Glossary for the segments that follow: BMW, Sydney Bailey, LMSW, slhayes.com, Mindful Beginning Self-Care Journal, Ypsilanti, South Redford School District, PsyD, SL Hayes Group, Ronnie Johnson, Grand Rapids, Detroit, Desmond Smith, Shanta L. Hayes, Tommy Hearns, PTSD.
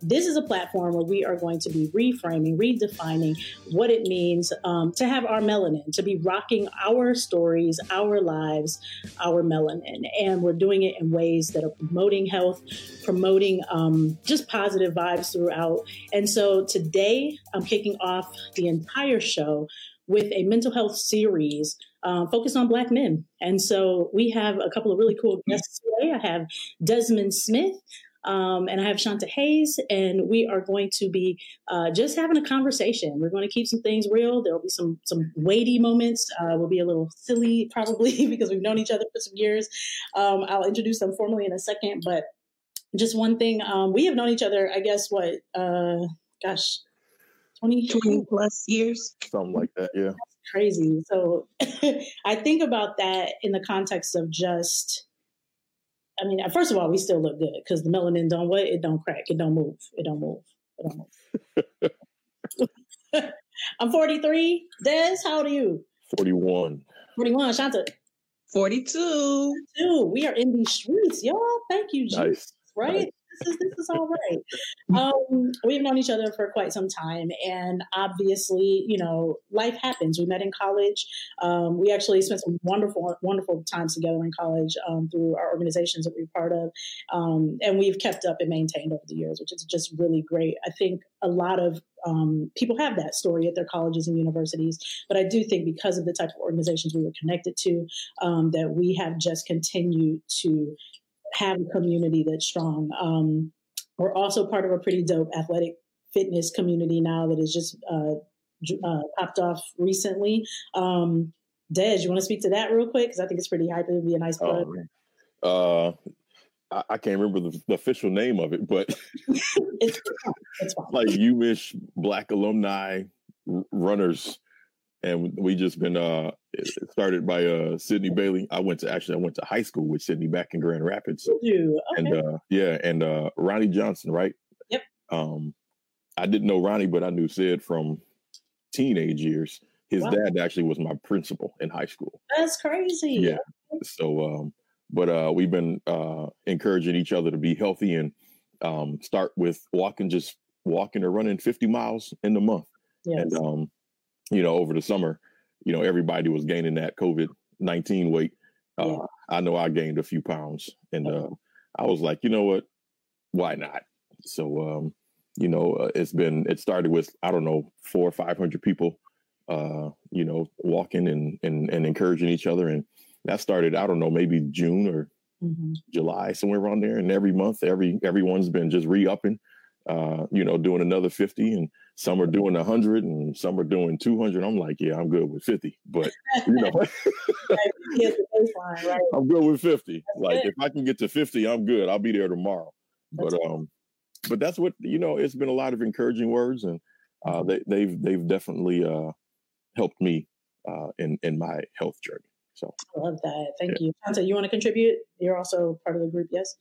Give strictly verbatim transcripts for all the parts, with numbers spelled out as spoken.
This is a platform where we are going to be reframing, redefining what it means um, to have our melanin, to be rocking our stories, our lives, our melanin. And we're doing it in ways that are promoting health, promoting um, just positive vibes throughout. And so today I'm kicking off the entire show with a mental health series uh, focused on Black men. And so we have a couple of really cool guests today. I have Desmond Smith. Um, and I have Shanta Hayes, and we are going to be uh, just having a conversation. We're going to keep some things real. There will be some some weighty moments. Uh, we'll be a little silly probably because we've known each other for some years. Um, I'll introduce them formally in a second, but just one thing. Um, we have known each other, I guess, what, uh, gosh, twenty, twenty plus years? Something like that, yeah. That's crazy. So I think about that in the context of just... I mean, first of all, we still look good because the melanin don't what? It don't crack. It don't move. It don't move. It don't move. I'm forty-three. Des, how old are you? forty-one. forty-one. Shanta? forty-two. forty-two. We are in these streets, y'all. Thank you, Jesus. Nice. Right? Nice. This is this is all right. Um, we've known each other for quite some time, and obviously, you know, life happens. We met in college. Um, we actually spent some wonderful, wonderful times together in college um, through our organizations that we were part of, um, and we've kept up and maintained over the years, which is just really great. I think a lot of um, people have that story at their colleges and universities, but I do think because of the type of organizations we were connected to, um, that we have just continued to have a community that's strong. Um, we're also part of a pretty dope athletic fitness community now that has just uh, uh, popped off recently. Um, Des, you want to speak to that real quick? Because I think it's pretty hype. It would be a nice plug. Oh, uh, I-, I can't remember the, the official name of it, but it's, it's fine. Like U-ish Black alumni r- runners. And we just been uh, started by uh, Sydney Bailey. I went to actually I went to high school with Sydney back in Grand Rapids. Okay. And uh, yeah, and uh, Ronnie Johnson, right? Yep. Um, I didn't know Ronnie, but I knew Sid from teenage years. His wow. dad actually was my principal in high school. That's crazy. Yeah. So, um, but uh, we've been uh, encouraging each other to be healthy and um, start with walking, just walking or running fifty miles in the month. Yes. And um, you know, over the summer, you know, everybody was gaining that covid nineteen weight. Uh, yeah. I know I gained a few pounds and uh, I was like, you know what, why not? So, um, you know, uh, it's been, it started with, I don't know, four or five hundred people, uh, you know, walking and, and, and encouraging each other. And that started, I don't know, maybe June or mm-hmm. July, somewhere around there. And every month, every everyone's been just re-upping, uh, you know, doing another fifty and some are doing one hundred and some are doing two hundred. I'm like, yeah, I'm good with fifty. But, you know, I'm good with fifty. Like, if I can get to fifty, I'm good. I'll be there tomorrow. But um, but that's what, you know, it's been a lot of encouraging words. And uh, they, they've they've definitely uh, helped me uh, in, in my health journey. So I love that. Thank yeah. you. Shanta, you want to contribute? You're also part of the group, yes?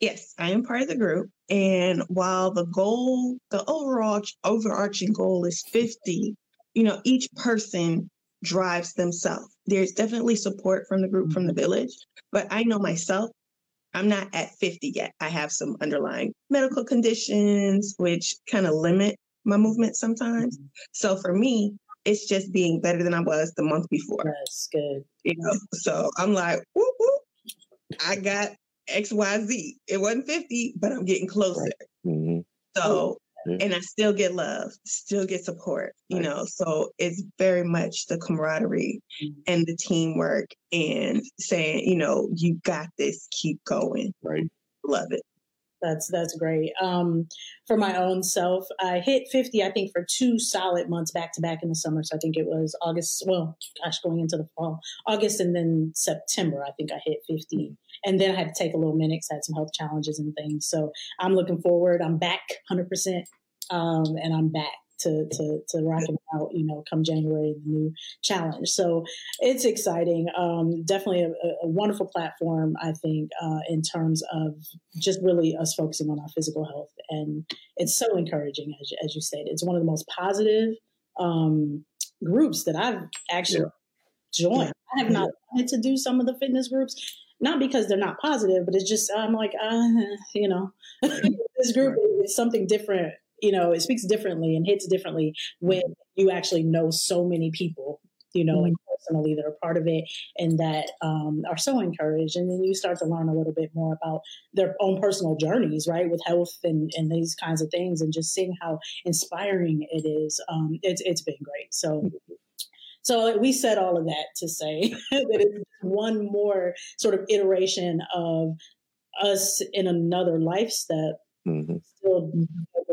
Yes, I am part of the group. And while the goal, the overall overarching goal is fifty, you know, each person drives themselves. There's definitely support from the group, from the village. But I know myself, I'm not at fifty yet. I have some underlying medical conditions, which kind of limit my movement sometimes. So for me, it's just being better than I was the month before. That's good. You know, so I'm like, whoop, whoop, I got X Y Z. It wasn't fifty, but I'm getting closer. Right. Mm-hmm. So, yeah. And I still get love, still get support, you right. know. So it's very much the camaraderie mm-hmm. and the teamwork and saying, you know, you got this, keep going. Right. Love it. That's that's great. Um, for my own self, I hit fifty, I think, for two solid months back to back in the summer. So I think it was August. Well, gosh, going into the fall, August and then September, I think I hit fifty. And then I had to take a little minute because I had some health challenges and things. So I'm looking forward. I'm back one hundred percent. Um, and I'm back to, to, to rocking out, you know, come January, the new challenge. So it's exciting. Um, definitely a, a wonderful platform, I think, uh, in terms of just really us focusing on our physical health. And it's so encouraging, as, as you said. It's one of the most positive um, groups that I've actually yeah. joined. I have not wanted to do some of the fitness groups. Not because they're not positive, but it's just, I'm like, uh, you know, this group is something different. You know, it speaks differently and hits differently when you actually know so many people, you know, mm-hmm. and personally that are part of it and that um, are so encouraged. And then you start to learn a little bit more about their own personal journeys, right, with health and, and these kinds of things, and just seeing how inspiring it is. Um, it's it's been great. So. Mm-hmm. So we said all of that to say that it's one more sort of iteration of us in another life step, mm-hmm. still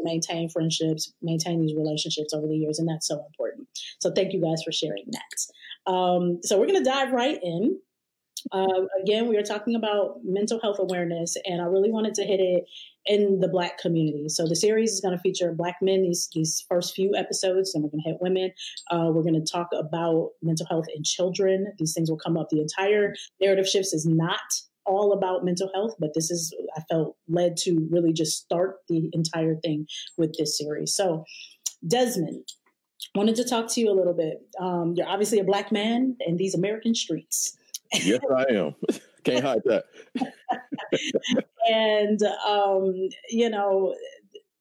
maintain friendships, maintain these relationships over the years. And that's so important. So thank you guys for sharing that. Um, so we're going to dive right in. Uh, again, we are talking about mental health awareness, and I really wanted to hit it in the Black community. So the series is going to feature Black men, these, these first few episodes, and we're going to hit women. Uh, we're going to talk about mental health in children. These things will come up. The entire Narrative Shifts is not all about mental health, but this is, I felt led to really just start the entire thing with this series. So Desmond, wanted to talk to you a little bit. Um, you're obviously a Black man in these American streets. Yes, I am. Can't hide that. And, um, you know,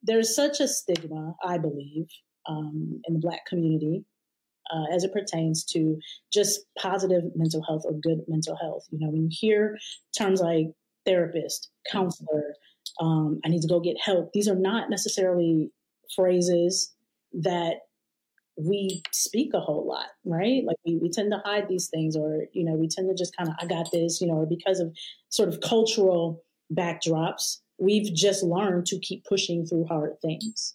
there's such a stigma, I believe, um, in the Black community uh, as it pertains to just positive mental health or good mental health. You know, when you hear terms like therapist, counselor, um, I need to go get help, these are not necessarily phrases that we speak a whole lot, right? Like we, we tend to hide these things, or, you know, we tend to just kind of, I got this, you know, or because of sort of cultural backdrops, we've just learned to keep pushing through hard things.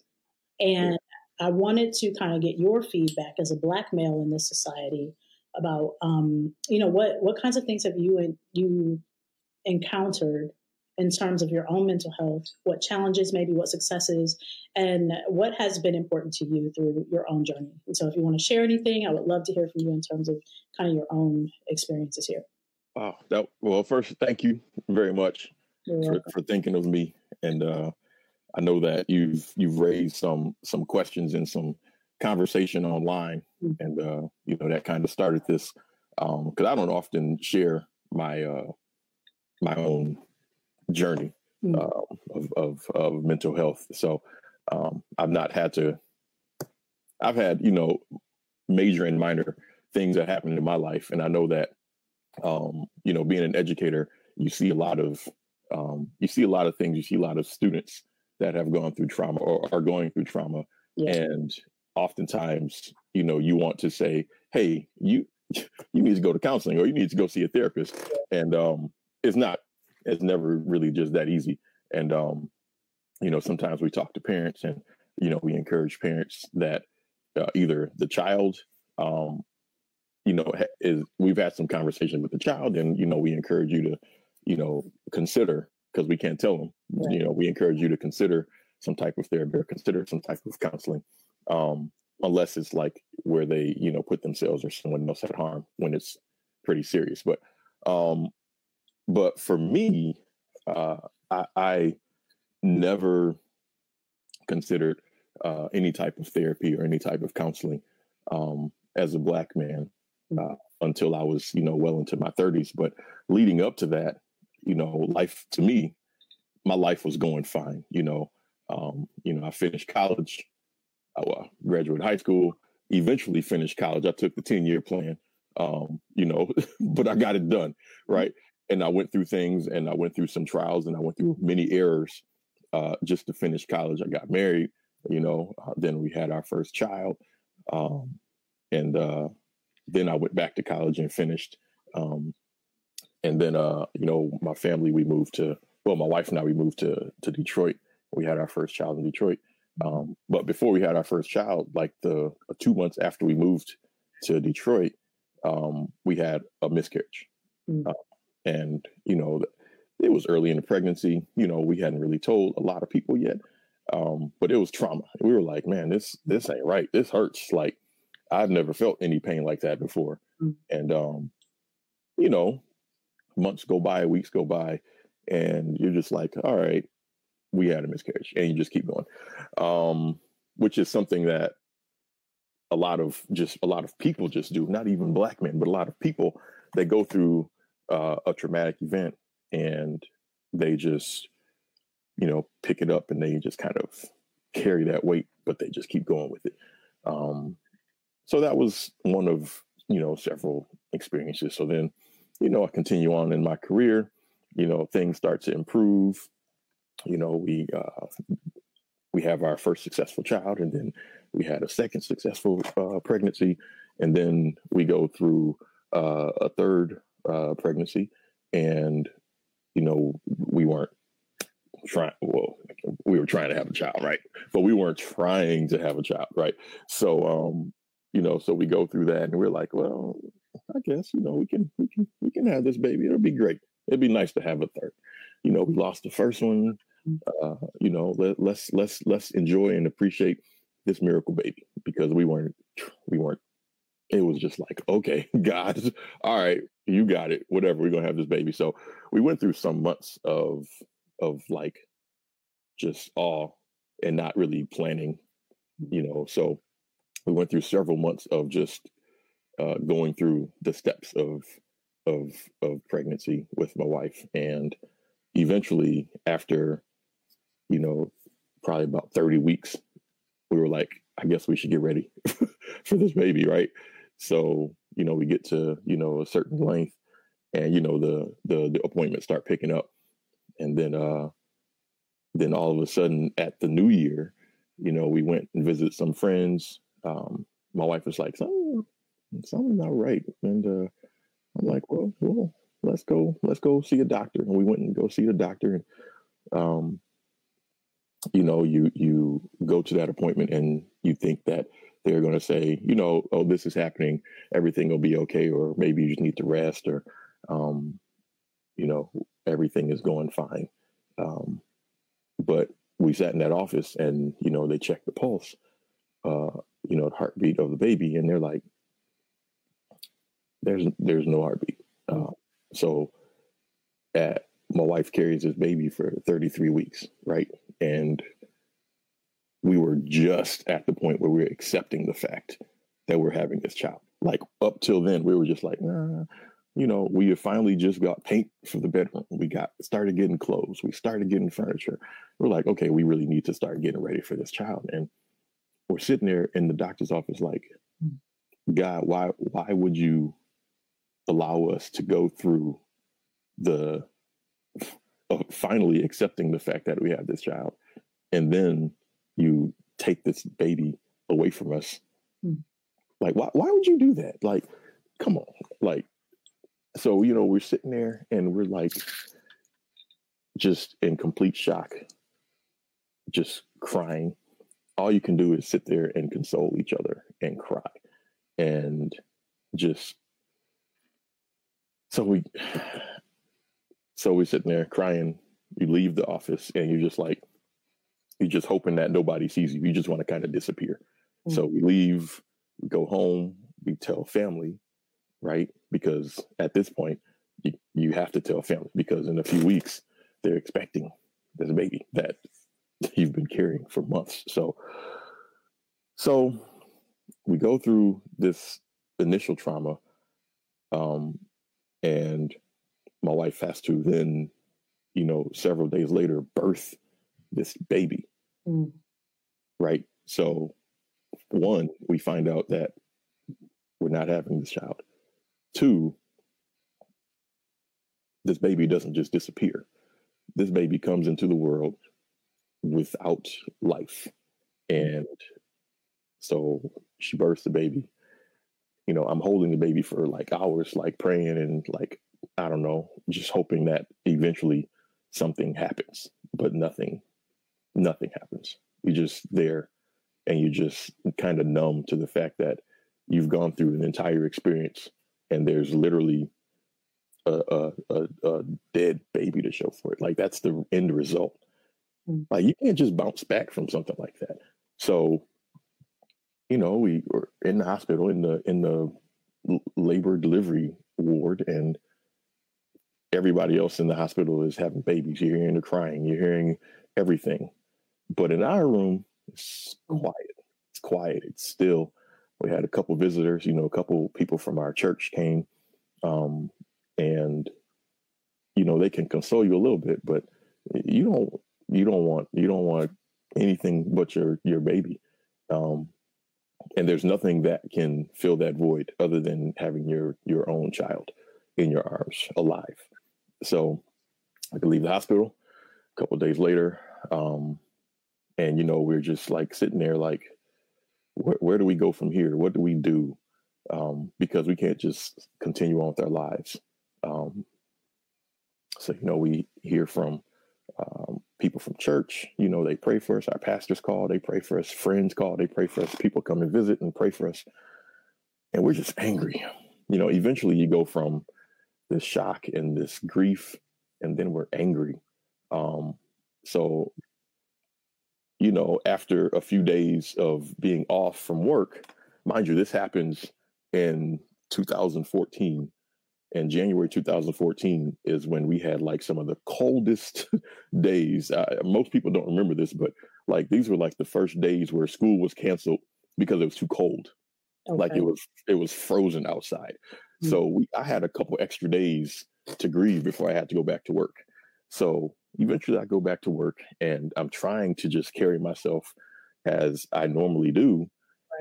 And I wanted to kind of get your feedback as a Black male in this society about, um, you know, what, what kinds of things have you and you encountered in terms of your own mental health, what challenges, maybe what successes, and what has been important to you through your own journey. And so if you want to share anything, I would love to hear from you in terms of kind of your own experiences here. Wow. That, well, first, thank you very much for, for thinking of me. And uh, I know that you've you've raised some some questions and some conversation online. Mm-hmm. And, uh, you know, that kind of started this um, because I don't often share my uh, my own journey um, of, of of mental health. So um, I've not had to, I've had, you know, major and minor things that happened in my life. And I know that, um, you know, being an educator, you see a lot of, um, you see a lot of things, you see a lot of students that have gone through trauma or are going through trauma. Yeah. And oftentimes, you know, you want to say, hey, you, you need to go to counseling, or you need to go see a therapist. And um, it's not, it's never really just that easy. And, um, you know, sometimes we talk to parents and, you know, we encourage parents that uh, either the child, um, you know, ha- is we've had some conversation with the child, and, you know, we encourage you to, you know, consider, because we can't tell them, right. You know, we encourage you to consider some type of therapy or consider some type of counseling, um, unless it's like where they, you know, put themselves or someone else at harm, when it's pretty serious. But, um, But for me, uh, I, I never considered uh, any type of therapy or any type of counseling um, as a Black man uh, until I was, you know, well into my thirties. But leading up to that, you know, life to me, my life was going fine. You know, um, you know, I finished college, I graduated high school, eventually finished college. I took the ten-year plan, um, you know, but I got it done, right? And I went through things, and I went through some trials, and I went through many errors uh, just to finish college. I got married, you know, uh, then we had our first child. Um, and uh, then I went back to college and finished. Um, and then, uh, you know, my family, we moved to, well, my wife and I, we moved to, to Detroit. We had our first child in Detroit. Um, but before we had our first child, like the two months after we moved to Detroit, um, we had a miscarriage. Mm-hmm. Uh, And, you know, it was early in the pregnancy. You know, we hadn't really told a lot of people yet, um, but it was trauma. We were like, man, this this ain't right. This hurts. Like, I've never felt any pain like that before. Mm-hmm. And, um, you know, months go by, weeks go by, and you're just like, all right, we had a miscarriage. And you just keep going, um, which is something that a lot of just a lot of people just do, not even Black men, but a lot of people, they go through Uh, a traumatic event, and they just you know, pick it up and they just kind of carry that weight, but they just keep going with it. Um, so that was one of, you know, several experiences. So then, you know, I continue on in my career, you know, things start to improve. You know, we, uh, we have our first successful child, and then we had a second successful uh, pregnancy. And then we go through uh, a third uh, pregnancy, and, you know, we weren't trying, well, we were trying to have a child, right? But we weren't trying to have a child, right? So, um, you know, so we go through that, and we're like, well, I guess, you know, we can, we can, we can have this baby. It'll be great. It'd be nice to have a third. You know, we lost the first one. Uh, you know, let, let's, let's, let's enjoy and appreciate this miracle baby, because we weren't, we weren't, it was just like, okay, God, all right, you got it, whatever, we're going to have this baby. So we went through some months of, of like just awe and not really planning, you know? So we went through several months of just uh, going through the steps of, of, of pregnancy with my wife. And eventually, after, you know, probably about thirty weeks, we were like, I guess we should get ready for this baby, right? So, you know, we get to, you know, a certain length, and, you know, the the, the appointments start picking up. And then, uh, then all of a sudden, at the new year, you know, we went and visited some friends. Um, my wife was like, something, something's not right. And uh, I'm like, well, well, let's go, let's go see a doctor. And we went and go see the doctor. And, um, you know, you, you go to that appointment and you think that they're going to say, you know, oh, this is happening, everything will be okay. Or maybe you just need to rest, or, um, you know, everything is going fine. Um, but we sat in that office, and, you know, they checked the pulse, uh, you know, the heartbeat of the baby. And they're like, there's, there's no heartbeat. Uh, so at, my wife carries this baby for thirty-three weeks, right? And we were just at the point where we were accepting the fact that we're having this child. Like, up till then, we were just like, nah, you know, we had finally just got paint for the bedroom. We got started getting clothes. We started getting furniture. We're like, okay, we really need to start getting ready for this child. And we're sitting there in the doctor's office like, God, why, why would you allow us to go through the finally accepting the fact that we have this child, and then you take this baby away from us? Mm. Like, why, why would you do that? Like, come on. Like, so, you know, we're sitting there and we're like, just in complete shock, just crying. All you can do is sit there and console each other and cry. And just, so we, So we're sitting there crying. You leave the office, and you're just like, you're just hoping that nobody sees you. You just want to kind of disappear. Mm-hmm. So we leave, we go home, we tell family, right? Because at this point, you, you have to tell family, because in a few weeks, they're expecting this baby that you've been carrying for months. So, so we go through this initial trauma, um, and my wife has to then, you know, several days later, birth this baby. Mm. Right. So, one, we find out that we're not having this child. Two, this baby doesn't just disappear. This baby comes into the world without life. And so she births the baby. You know, I'm holding the baby for like hours, like praying and like, I don't know, just hoping that eventually something happens, but nothing, nothing happens. You're just there, and you're just kind of numb to the fact that you've gone through an entire experience, and there's literally a, a, a, a dead baby to show for it. Like, that's the end result. Like, you can't just bounce back from something like that. So, you know, we were in the hospital in the, in the labor delivery ward, and everybody else in the hospital is having babies. You're hearing the crying, you're hearing everything. But in our room, it's quiet. It's quiet. It's still. We had a couple visitors, you know, a couple people from our church came. Um, and, you know, they can console you a little bit, but you don't you don't want, you don't want anything but your, your baby. Um, and there's nothing that can fill that void other than having your, your own child in your arms alive. So I could leave the hospital a couple of days later. Um, and, you know, we're just like sitting there, like, where, where do we go from here? What do we do? Um, because we can't just continue on with our lives. Um, so, you know, we hear from um, people from church, you know, they pray for us. Our pastors call, they pray for us. Friends call, they pray for us. People come and visit and pray for us. And we're just angry. You know, eventually you go from this shock and this grief, and then we're angry. Um, so, you know, after a few days of being off from work, mind you, this happens in two thousand fourteen, and January two thousand fourteen is when we had like some of the coldest days. Uh, most people don't remember this, but like these were like the first days where school was canceled because it was too cold. Okay. Like it was it was frozen outside. Mm-hmm. So we, I had a couple extra days to grieve before I had to go back to work. So eventually I go back to work, and I'm trying to just carry myself as I normally do.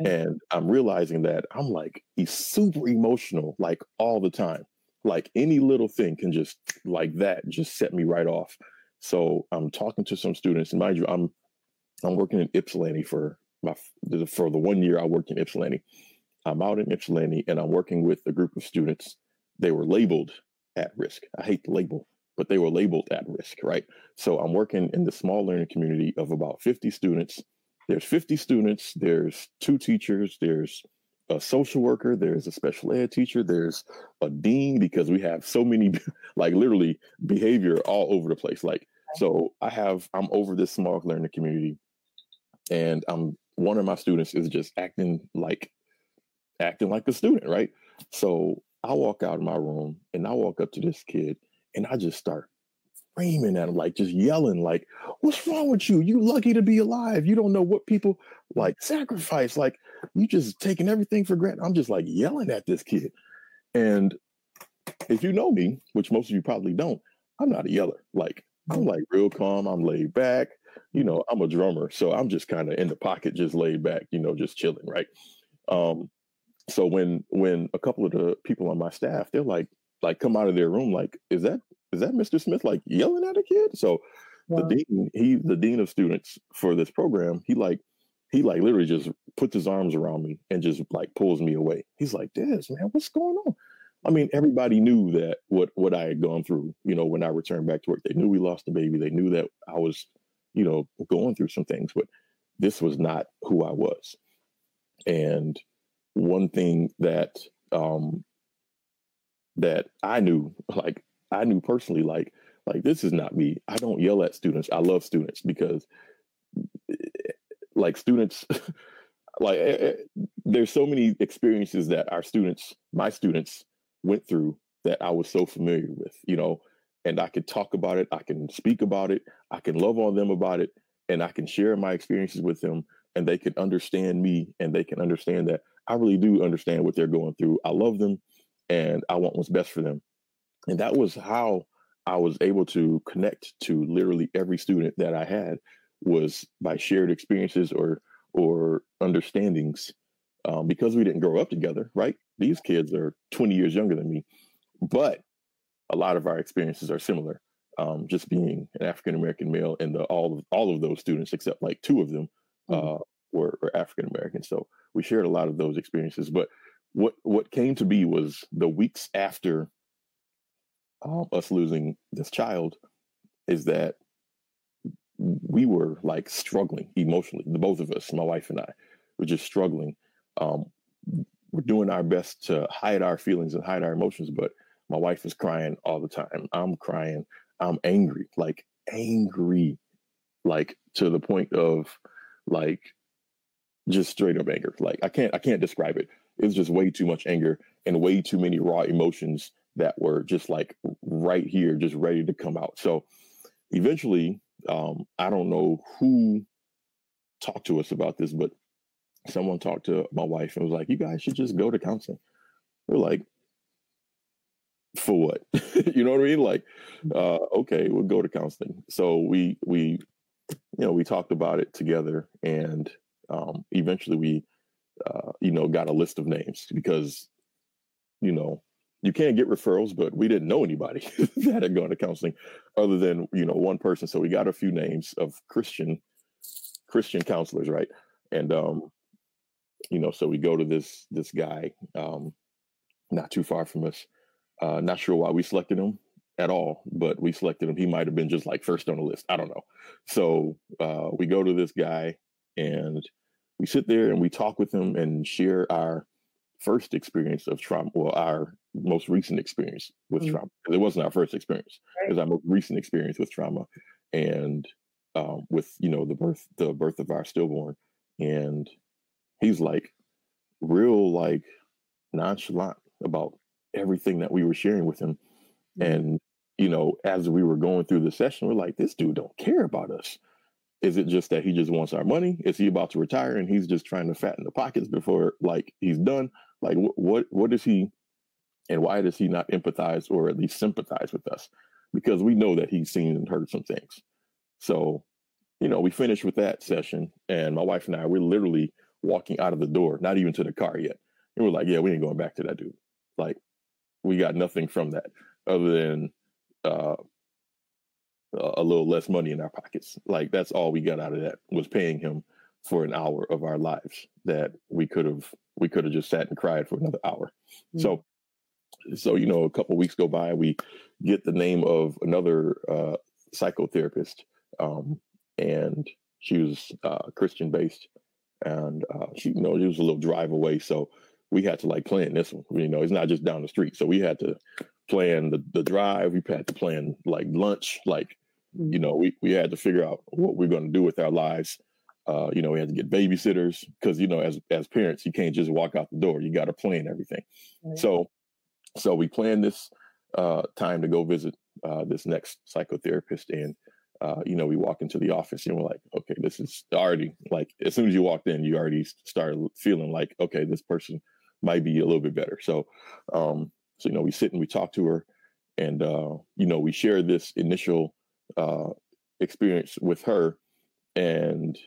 Right. And I'm realizing that I'm like super emotional, like all the time. Like any little thing can just like that, just set me right off. So I'm talking to some students, and mind you, I'm I'm working in Ypsilanti for my for the one year I worked in Ypsilanti. I'm out in Ypsilanti, and I'm working with a group of students. They were labeled at risk. I hate the label, but they were labeled at risk, right? So I'm working in the small learning community of about fifty students. There's fifty students, there's two teachers, there's a social worker, there's a special ed teacher, there's a dean, because we have so many, like literally behavior all over the place. Like, so I have, I'm over this small learning community, and I'm, one of my students is just acting like, acting like the student, right? So I walk out of my room, and I walk up to this kid, and I just start screaming at him, like just yelling, like, what's wrong with you? You lucky to be alive. You don't know what people like sacrifice. Like you just taking everything for granted. I'm just like yelling at this kid. And if you know me, which most of you probably don't, I'm not a yeller. Like I'm like real calm. I'm laid back. You know, I'm a drummer. So I'm just kind of in the pocket, just laid back, you know, just chilling. Right. Um, so when, when a couple of the people on my staff, they're like, like come out of their room. Like, is that, is that Mister Smith like yelling at a kid? So wow. the dean, he, the dean of students for this program, he like, he like literally just puts his arms around me and just like pulls me away. He's like, Des, man, what's going on? I mean, everybody knew that what, what I had gone through, you know, when I returned back to work, they knew we lost the baby. They knew that I was, you know, going through some things, but this was not who I was. And one thing that, um, that I knew, like, I knew personally, like, like this is not me. I don't yell at students. I love students because like students, like there's so many experiences that our students, my students went through that I was so familiar with, you know, and I could talk about it. I can speak about it. I can love on them about it. And I can share my experiences with them, and they can understand me, and they can understand that I really do understand what they're going through. I love them, and I want what's best for them. And that was how I was able to connect to literally every student that I had, was by shared experiences or or understandings, um, because we didn't grow up together, right? These kids are twenty years younger than me, but a lot of our experiences are similar. Um, just being an African-American male, and the, all of all of those students, except like two of them, uh, were, were African-American. So we shared a lot of those experiences. But what what came to be was the weeks after Um, us losing this child, is that we were like struggling emotionally. The both of us, my wife and I, were just struggling. Um, we're doing our best to hide our feelings and hide our emotions, but my wife is crying all the time. I'm crying. I'm angry, like angry, like to the point of like just straight up anger. Like I can't, I can't describe it. It's just way too much anger and way too many raw emotions that were just like right here, just ready to come out. So eventually, um, I don't know who talked to us about this, but someone talked to my wife and was like, you guys should just go to counseling. We're like, for what? You know what I mean? Like, uh, okay, we'll go to counseling. So we, we you know, we talked about it together, and um, eventually we, uh, you know, got a list of names because, you know, you can't get referrals, but we didn't know anybody that had gone to counseling other than, you know, one person. So we got a few names of Christian, Christian counselors. Right. And, um, you know, so we go to this, this guy, um, not too far from us. Uh, not sure why we selected him at all, but we selected him. He might've been just like first on the list. I don't know. So uh, we go to this guy and we sit there and we talk with him and share our first experience of trauma. Well, our most recent experience with mm-hmm. trauma. It wasn't our first experience. Right. It was our most recent experience with trauma and um, with, you know, the birth, the birth of our stillborn. And he's like real, like nonchalant about everything that we were sharing with him. Mm-hmm. And, you know, as we were going through the session, we're like, this dude don't care about us. Is it just that he just wants our money? Is he about to retire and he's just trying to fatten the pockets before like he's done? Like wh- what, what is he, and why does he not empathize or at least sympathize with us? Because we know that he's seen and heard some things. So, you know, we finished with that session and my wife and I, we're literally walking out of the door, not even to the car yet. And we're like, yeah, we ain't going back to that dude. Like we got nothing from that other than uh, a little less money in our pockets. Like that's all we got out of that was paying him for an hour of our lives that we could have, we could have just sat and cried for another hour. Mm-hmm. So, So, you know, a couple of weeks go by, we get the name of another uh, psychotherapist, um, and she was uh, Christian based, and uh, she, you know, it was a little drive away. So we had to like plan this one, you know, it's not just down the street. So we had to plan the, the drive. We had to plan like lunch, like, you know, we, we had to figure out what we're going to do with our lives. Uh, you know, we had to get babysitters because, you know, as, as parents, you can't just walk out the door. You got to plan everything. Right. So So we planned this uh, time to go visit uh, this next psychotherapist. And, uh, you know, we walk into the office and we're like, okay, this is already like, as soon as you walked in, you already started feeling like, okay, this person might be a little bit better. So, um, so, you know, we sit and we talk to her and, uh, you know, we share this initial uh, experience with her and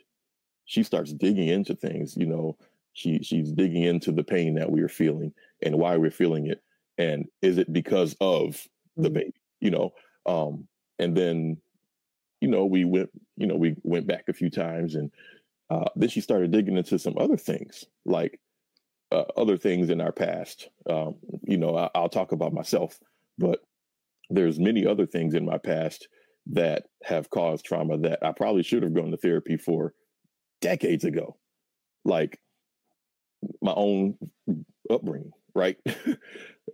she starts digging into things, you know, she she's digging into the pain that we are feeling and why we're feeling it. And is it because of the baby, you know? Um, and then, you know, we went, you know, we went back a few times and uh, then she started digging into some other things, like uh, other things in our past. Um, you know, I, I'll talk about myself, but there's many other things in my past that have caused trauma that I probably should have gone to therapy for decades ago, like my own upbringing, right?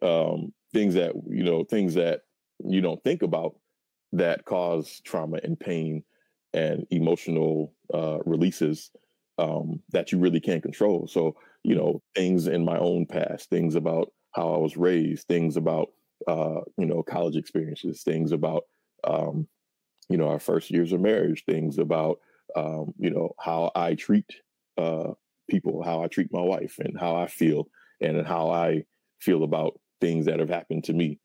Um, things that, you know, things that you don't think about that cause trauma and pain and emotional uh, releases um, that you really can't control. So, you know, things in my own past, things about how I was raised, things about, uh, you know, college experiences, things about, um, you know, our first years of marriage, things about, um, you know, how I treat uh, people, how I treat my wife and how I feel and how I feel about things that have happened to me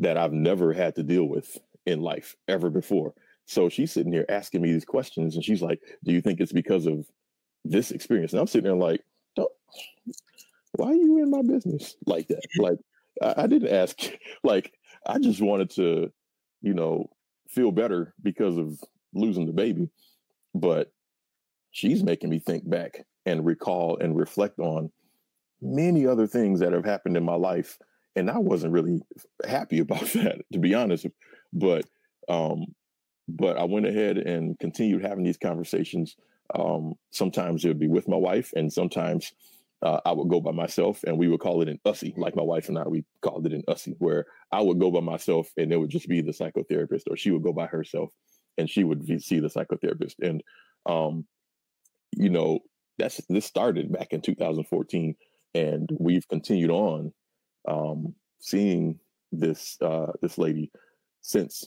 that I've never had to deal with in life ever before. So she's sitting here asking me these questions and she's like, do you think it's because of this experience? And I'm sitting there like, don't, why are you in my business like that? Like, I, I didn't ask, like, I just wanted to, you know, feel better because of losing the baby. But she's making me think back and recall and reflect on many other things that have happened in my life. And I wasn't really happy about that, to be honest. But um, but I went ahead and continued having these conversations. Um, sometimes it would be with my wife, and sometimes uh, I would go by myself, and we would call it an ussie. Like my wife and I, we called it an ussie, where I would go by myself, and it would just be the psychotherapist, or she would go by herself, and she would see the psychotherapist. And, um, you know, that's this started back in two thousand fourteen, and we've continued on. Um, seeing this, uh, this lady since,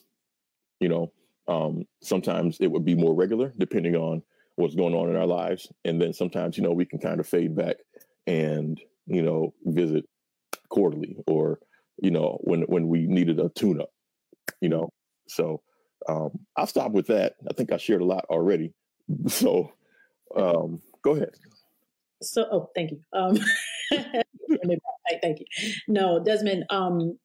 you know, um, sometimes it would be more regular depending on what's going on in our lives. And then sometimes, you know, we can kind of fade back and, you know, visit quarterly or, you know, when, when we needed a tune up, you know? So, Um, I'll stop with that. I think I shared a lot already. So um, go ahead. So, oh, thank you. Um, thank you. No, Desmond, um,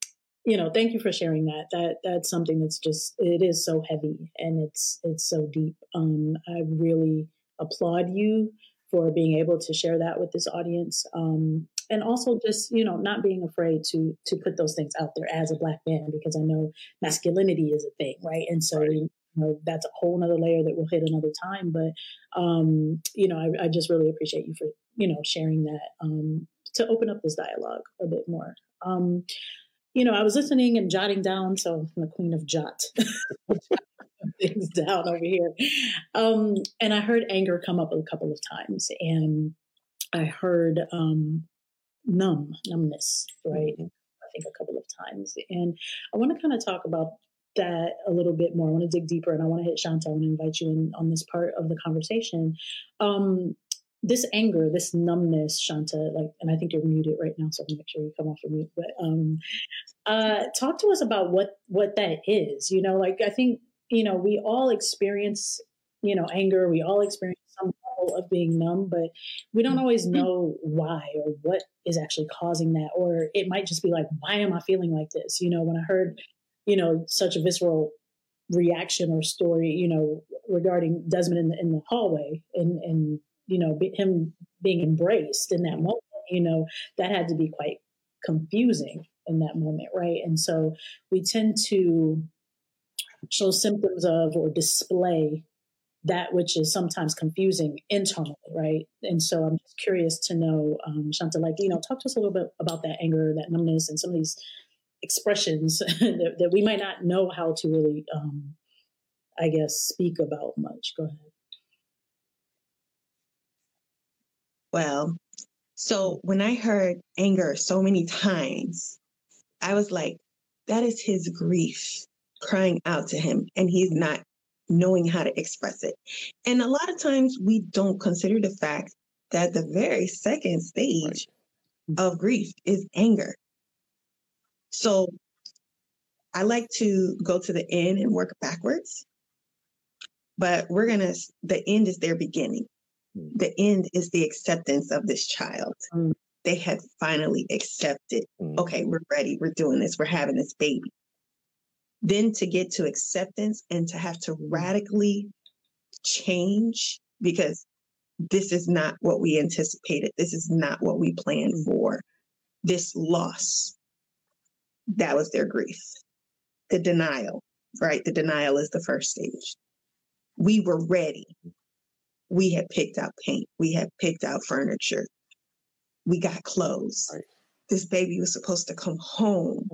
you know, thank you for sharing that. That that's something that's just, it is so heavy and it's, it's so deep. Um, I really applaud you for being able to share that with this audience. Um, and also just, you know, not being afraid to, to put those things out there as a Black man, because I know masculinity is a thing, right? And so, you know, that's a whole nother layer that we'll hit another time. But, um, you know, I, I just really appreciate you for, you know, sharing that, um, to open up this dialogue a bit more. Um, you know, I was listening and jotting down, so I'm the queen of jot things down over here. Um, and I heard anger come up a couple of times, and I heard um, numb, numbness, right? I think a couple of times. And I want to kind of talk about that a little bit more. I want to dig deeper, and I want to hit Shanta. I want to invite you in on this part of the conversation. Um, This anger, this numbness, Shanta, like, and I think you're muted right now, so I'm gonna make sure you come off of mute. But um, uh, talk to us about what what that is. You know, like I think you know we all experience you know anger. We all experience some level of being numb, but we don't always know why or what is actually causing that. Or it might just be like, why am I feeling like this? You know, when I heard you know such a visceral reaction or story, you know, regarding Desmond in the, in the hallway and and. you know, be, him being embraced in that moment, you know, that had to be quite confusing in that moment, right? And so we tend to show symptoms of or display that which is sometimes confusing internally, right? And so I'm just curious to know, um, Shanta, like, you know, talk to us a little bit about that anger, that numbness, and some of these expressions that, that we might not know how to really, um, I guess, speak about much. Go ahead. Well, so when I heard anger so many times, I was like, that is his grief crying out to him, and he's not knowing how to express it. And a lot of times we don't consider the fact that the very second stage of grief is anger. So I like to go to the end and work backwards, but we're going to, the end is their beginning. The end is the acceptance of this child. Mm. They had finally accepted, mm. okay, we're ready, we're doing this, we're having this baby. Then to get to acceptance and to have to radically change, because this is not what we anticipated. This is not what we planned mm. for. This loss, that was their grief. The denial, right? The denial is the first stage. We were ready. We had picked out paint. We had picked out furniture. We got clothes. Right. This baby was supposed to come home.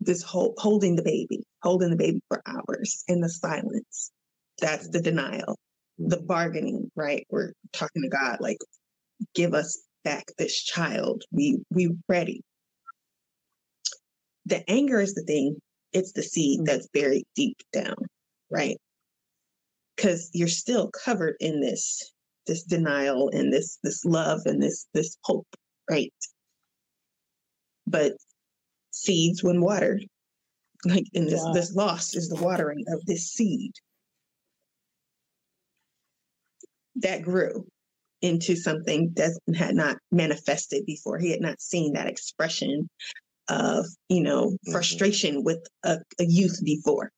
This whole holding the baby, holding the baby for hours in the silence. That's the denial, the bargaining, right? We're talking to God, like, give us back this child. We we ready. The anger is the thing. It's the seed that's buried deep down, right? Because you're still covered in this, this denial and this, this love and this, this hope, right? But seeds, when watered, like in this, wow. this loss is the watering of this seed that grew into something that had not manifested before. He had not seen that expression of, you know, mm-hmm. frustration with a, a youth before.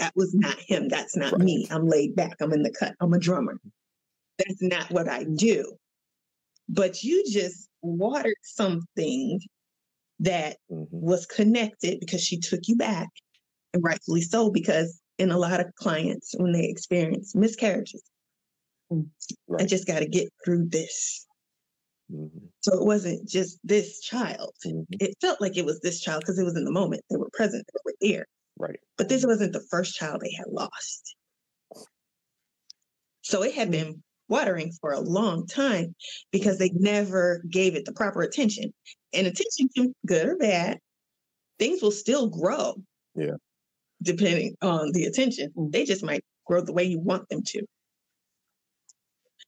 That was not him. That's not right. me. I'm laid back. I'm in the cut. I'm a drummer. That's not what I do. But you just watered something that mm-hmm. was connected, because she took you back, and rightfully so, because in a lot of clients, when they experience miscarriages, right. I just got to get through this. Mm-hmm. So it wasn't just this child. Mm-hmm. It felt like it was this child because it was in the moment. They were present. They were there. Right. But this wasn't the first child they had lost. So it had been watering for a long time because they never gave it the proper attention. And attention can, good or bad, things will still grow. Yeah. Depending on the attention. They just might grow the way you want them to.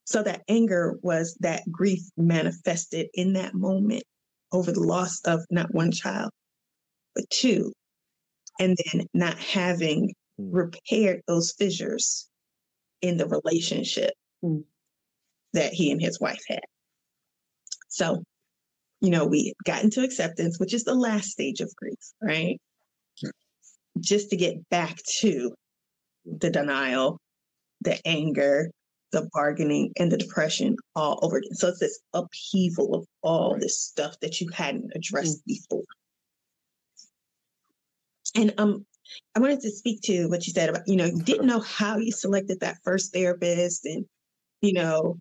So that anger was that grief manifested in that moment over the loss of not one child, but two. And then not having repaired those fissures in the relationship mm. that he and his wife had. So, you know, we got into acceptance, which is the last stage of grief, right? Yeah. Just to get back to the denial, the anger, the bargaining, and the depression all over again. So it's this upheaval of all right. this stuff that you hadn't addressed mm. before. And um, I wanted to speak to what you said about, you know, you didn't know how you selected that first therapist. And, you know,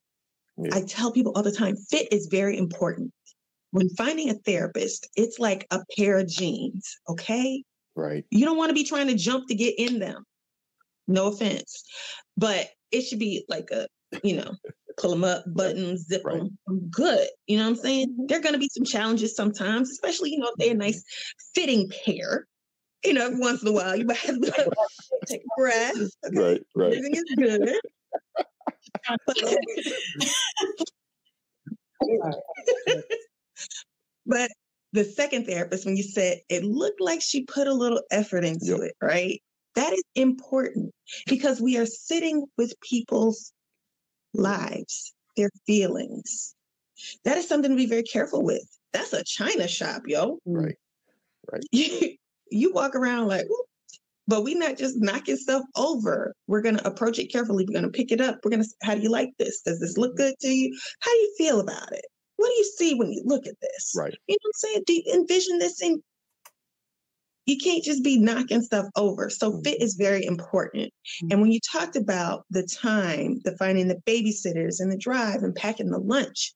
yeah. I tell people all the time, fit is very important. When finding a therapist, it's like a pair of jeans, okay? Right. You don't want to be trying to jump to get in them. No offense. But it should be like a, you know, pull them up, buttons, zip right. them. I'm good. You know what I'm saying? There are going to be some challenges sometimes, especially, you know, if they're a nice fitting pair. You know, every once in a while, you might have to take a breath. Okay? Right, right. Everything is good. But, but the second therapist, when you said it looked like she put a little effort into yep. it, right? That is important because we are sitting with people's lives, their feelings. That is something to be very careful with. That's a China shop, yo. Right, right. You walk around like, ooh, but we're not just knocking stuff over. We're going to approach it carefully. We're going to pick it up. We're going to, how do you like this? Does this look good to you? How do you feel about it? What do you see when you look at this? Right. You know what I'm saying? Do you envision this in? You can't just be knocking stuff over. So mm-hmm. fit is very important. Mm-hmm. And when you talked about the time, the finding the babysitters and the drive and packing the lunch,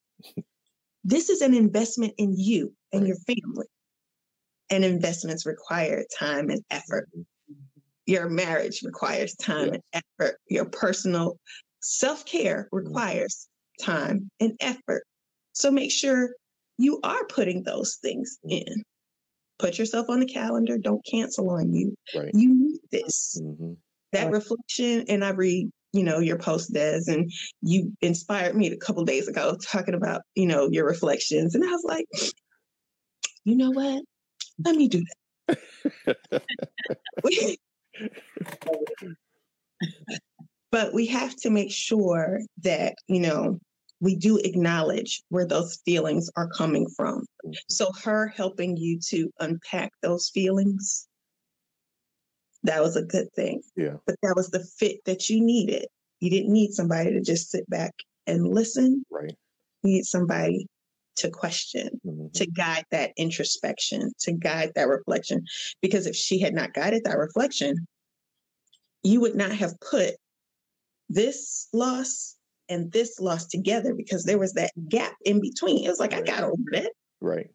this is an investment in you and right. your family. And investments require time and effort. Your marriage requires time yes. and effort. Your personal self-care requires time and effort. So make sure you are putting those things in. Put yourself on the calendar. Don't cancel on you. Right. You need this. Mm-hmm. That right. reflection, and I read, you know, your post, Des, and you inspired me a couple of days ago talking about, you know, your reflections. And I was like, you know what? Let me do that. But we have to make sure that, you know, we do acknowledge where those feelings are coming from. So her helping you to unpack those feelings, that was a good thing. Yeah. But that was the fit that you needed. You didn't need somebody to just sit back and listen. Right. You need somebody to question, mm-hmm. to guide that introspection, to guide that reflection. Because if she had not guided that reflection, you would not have put this loss and this loss together because there was that gap in between. It was like, right. I got over that. Right.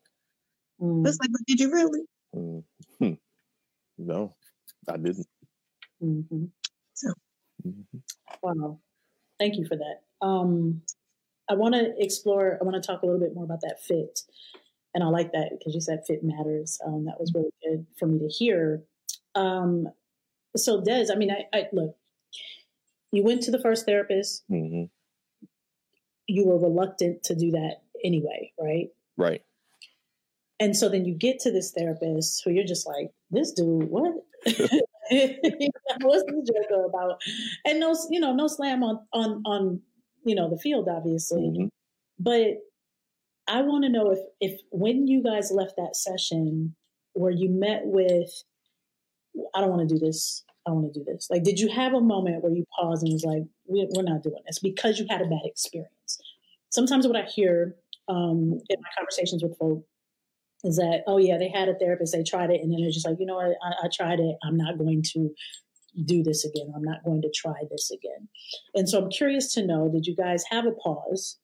Mm-hmm. It's like, but did you really? Mm-hmm. No, I didn't. Mm-hmm. So. Mm-hmm. Wow. Thank you for that. Um, I want to explore, I want to talk a little bit more about that fit. And I like that because you said fit matters. Um, that was really good for me to hear. Um, so Des, I mean, I, I look, you went to the first therapist. Mm-hmm. You were reluctant to do that anyway, right? Right. And so then you get to this therapist who you're just like, this dude, what? What's the joke about? And no, you know, no slam on, on, on, you know, the field, obviously, mm-hmm. but I want to know if, if when you guys left that session where you met with, I don't want to do this. I want to do this. Like, did you have a moment where you paused and was like, we, we're not doing this because you had a bad experience? Sometimes what I hear um, in my conversations with folk is that, oh yeah, they had a therapist, they tried it. And then they're just like, you know, I, I tried it. I'm not going to do this again. I'm not going to try this again. And so I'm curious to know, did you guys have a pause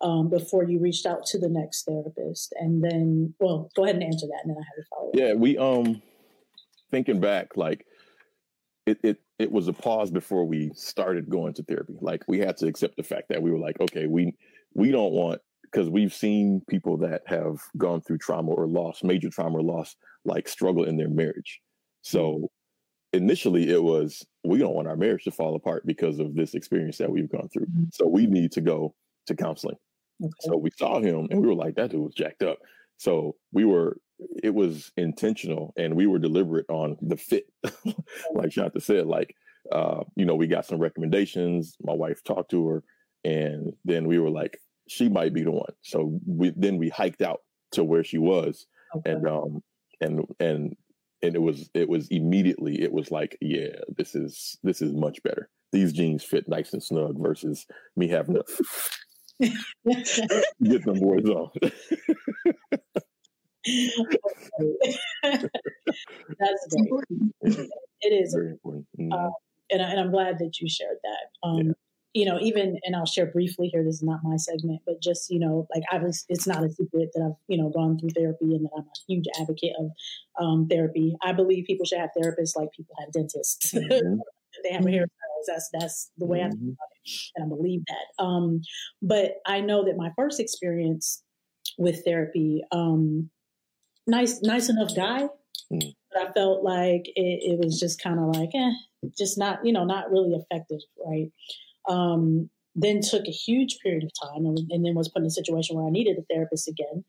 um, before you reached out to the next therapist? And then, well, go ahead and answer that. And then I have a follow up. Yeah. We, um, thinking back, like it, it, it was a pause before we started going to therapy. Like we had to accept the fact that we were like, okay, we, we don't want, because we've seen people that have gone through trauma or loss, major trauma or loss, like struggle in their marriage. So initially it was, we don't want our marriage to fall apart because of this experience that we've gone through. Mm-hmm. So we need to go to counseling. Okay. So we saw him and we were like, that dude was jacked up. So we were it was intentional and we were deliberate on the fit. Like Shanta said, like, uh, you know, we got some recommendations. My wife talked to her and then we were like, she might be the one. So we, then we hiked out to where she was. Okay. And, um, and, and, and it was, it was immediately, it was like, yeah, this is, this is much better. These jeans fit nice and snug versus me having to get them boys on. That's important. It is very important. Mm-hmm. Um, and, I, and I'm glad that you shared that. Um, yeah. You know, even, and I'll share briefly here, this is not my segment, but just, you know, like obviously it's not a secret that I've, you know, gone through therapy and that I'm a huge advocate of um, therapy. I believe people should have therapists like people have dentists. Mm-hmm. They have a hair stylist. That's, that's the way mm-hmm. I think about it. And I believe that. Um, but I know that my first experience with therapy, um, nice, nice enough guy, mm. but I felt like it, it was just kind of like, eh, just not, you know, not really effective. Right. Um, then took a huge period of time and, and then was put in a situation where I needed a therapist again.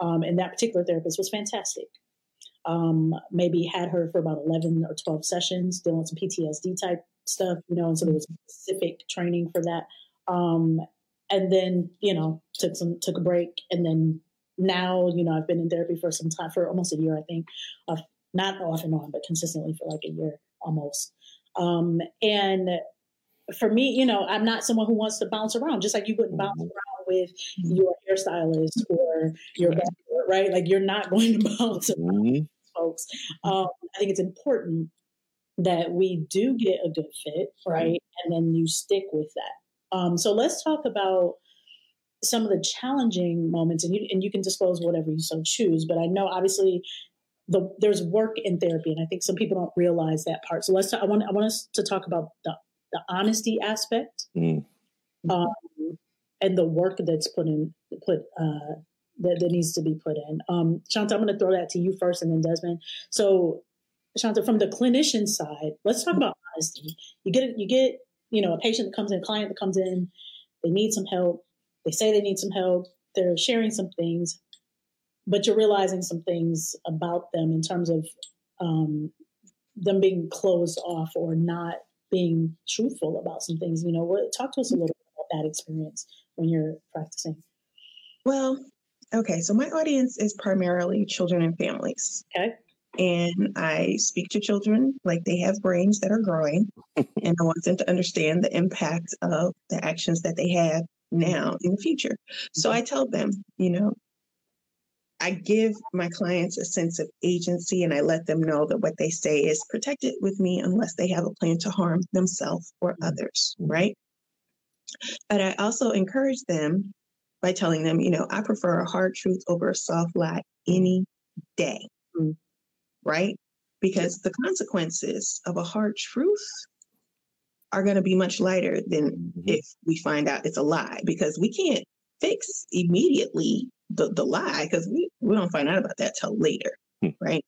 Um, and that particular therapist was fantastic. Um, maybe had her for about eleven or twelve sessions dealing with some P T S D type stuff, you know, and so there was specific training for that. Um, and then, you know, took some, took a break. And then now, you know, I've been in therapy for some time, for almost a year, I think, of not off and on, but consistently for like a year almost. Um, and for me, you know, I'm not someone who wants to bounce around, just like you wouldn't bounce around with your hairstylist or your barber, right? Like you're not going to bounce around. Mm-hmm. Folks. Um, I think it's important that we do get a good fit, right? And then you stick with that. Um, so let's talk about some of the challenging moments, and you and you can disclose whatever you so choose, but I know obviously the, there's work in therapy, and I think some people don't realize that part. So let's talk, I want I want us to talk about the, the honesty aspect, mm-hmm. um, and the work that's put in put uh That, that needs to be put in. Um, Shanta, I'm going to throw that to you first and then Desmond. So Shanta, from the clinician side, let's talk about honesty. You get, you get, you know, a patient that comes in, a client that comes in, they need some help. They say they need some help. They're sharing some things, but you're realizing some things about them in terms of um, them being closed off or not being truthful about some things. You know, what, talk to us a little bit about that experience when you're practicing. Well, okay, so my audience is primarily children and families. Okay. And I speak to children like they have brains that are growing, and I want them to understand the impact of the actions that they have now in the future. So I tell them, you know, I give my clients a sense of agency and I let them know that what they say is protected with me unless they have a plan to harm themselves or others, right? But I also encourage them by telling them, you know, I prefer a hard truth over a soft lie any day, mm-hmm. right? Because the consequences of a hard truth are going to be much lighter than mm-hmm. if we find out it's a lie, because we can't fix immediately the, the lie because we, we don't find out about that till later, mm-hmm. right?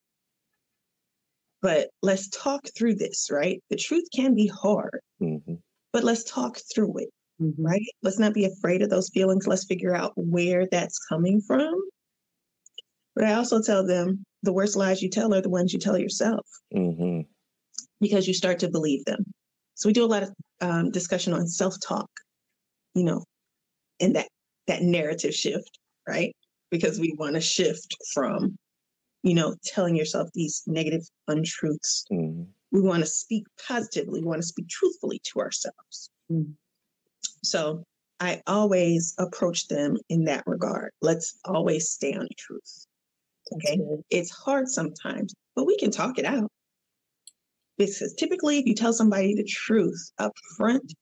But let's talk through this, right? The truth can be hard, mm-hmm. but let's talk through it. Right? Let's not be afraid of those feelings. Let's figure out where that's coming from. But I also tell them the worst lies you tell are the ones you tell yourself mm-hmm. because you start to believe them. So we do a lot of um, discussion on self-talk, you know, and that, that narrative shift, right? Because we want to shift from, you know, telling yourself these negative untruths. Mm-hmm. We want to speak positively. We want to speak truthfully to ourselves. Mm-hmm. So I always approach them in that regard. Let's always stay on the truth. Okay. It's hard sometimes, but we can talk it out. Because typically if you tell somebody the truth up front,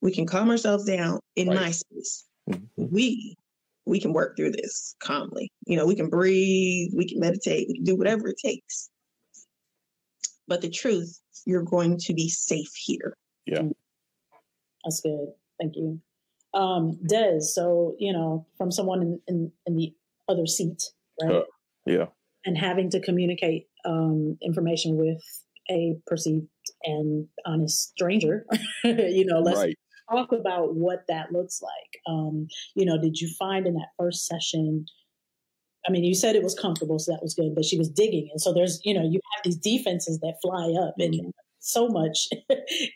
we can calm ourselves down in right. my space. Mm-hmm. We we can work through this calmly. You know, we can breathe, we can meditate, we can do whatever it takes. But the truth, you're going to be safe here. Yeah. That's good. Thank you. Um, Des, so, you know, from someone in, in, in the other seat, right? Uh, yeah. And having to communicate um, information with a perceived and honest stranger, you know, let's right. talk about what that looks like. Um, you know, did you find in that first session I mean, you said it was comfortable, so that was good, but she was digging. And so there's, you know, you have these defenses that fly up mm-hmm. and so much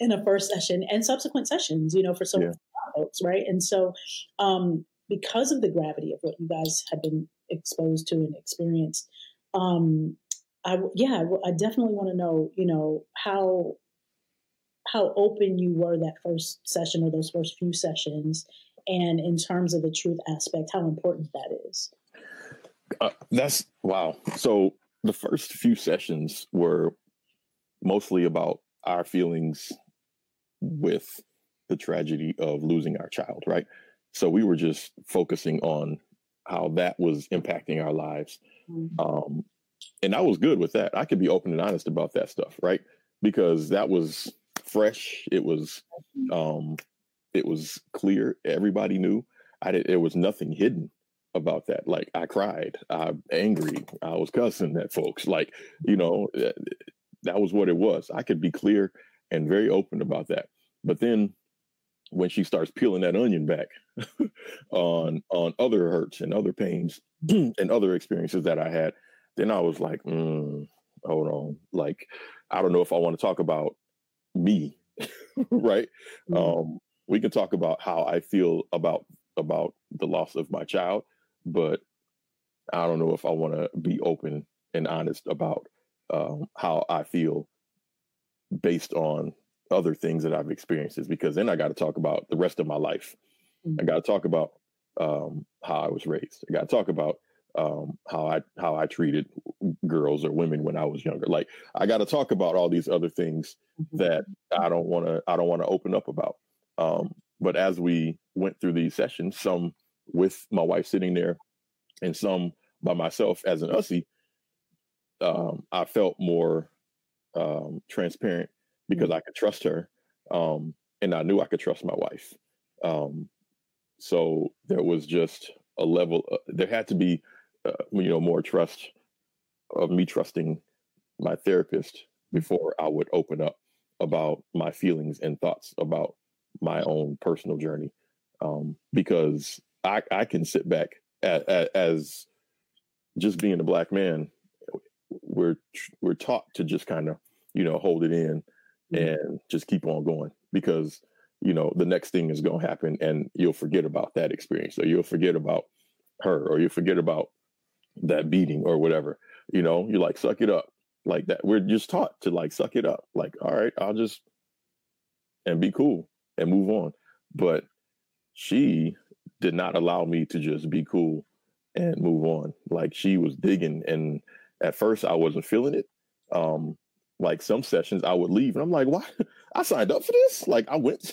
in a first session and subsequent sessions, you know, for so yeah. many folks, right? And so um, because of the gravity of what you guys have been exposed to and experienced, um, I, yeah, I definitely want to know, you know, how, how open you were that first session or those first few sessions. And in terms of the truth aspect, how important that is. Uh, that's wow. So the first few sessions were mostly about our feelings with the tragedy of losing our child, right? So we were just focusing on how that was impacting our lives. Mm-hmm. Um, and I was good with that. I could be open and honest about that stuff, right? Because that was fresh. It was, um, it was clear. Everybody knew. I did, there was nothing hidden about that. Like, I cried, I'm angry, I was cussing at folks. Like, you know, that was what it was. I could be clear and very open about that. But then when she starts peeling that onion back on, on other hurts and other pains and other experiences that I had, then I was like, mm, hold on. Like, I don't know if I want to talk about me, right? Mm-hmm. Um, we can talk about how I feel about, about the loss of my child, but I don't know if I want to be open and honest about um, how I feel based on other things that I've experienced, because then I got to talk about the rest of my life. Mm-hmm. I got to talk about um, how I was raised. I got to talk about um, how I, how I treated girls or women when I was younger. Like, I got to talk about all these other things mm-hmm. that I don't want to, I don't want to open up about. Um, but as we went through these sessions, some with my wife sitting there and some by myself as an Ussie, um, I felt more um, transparent because I could trust her. Um, and I knew I could trust my wife. Um, so there was just a level, uh, there had to be, uh, you know, more trust of me trusting my therapist before I would open up about my feelings and thoughts about my own personal journey. Um, because I, I can sit back at, at, as just being a Black man, we're, we're taught to just kind of, you know, hold it in and just keep on going, because, you know, the next thing is going to happen and you'll forget about that experience, or you'll forget about her, or you'll forget about that beating or whatever. You know, you're like, suck it up, like that. We're just taught to like, suck it up. Like, all right, I'll just, and be cool and move on. But she did not allow me to just be cool and move on. Like, she was digging. And at first I wasn't feeling it. Um, like some sessions I would leave and I'm like, why? I signed up for this. Like, I went,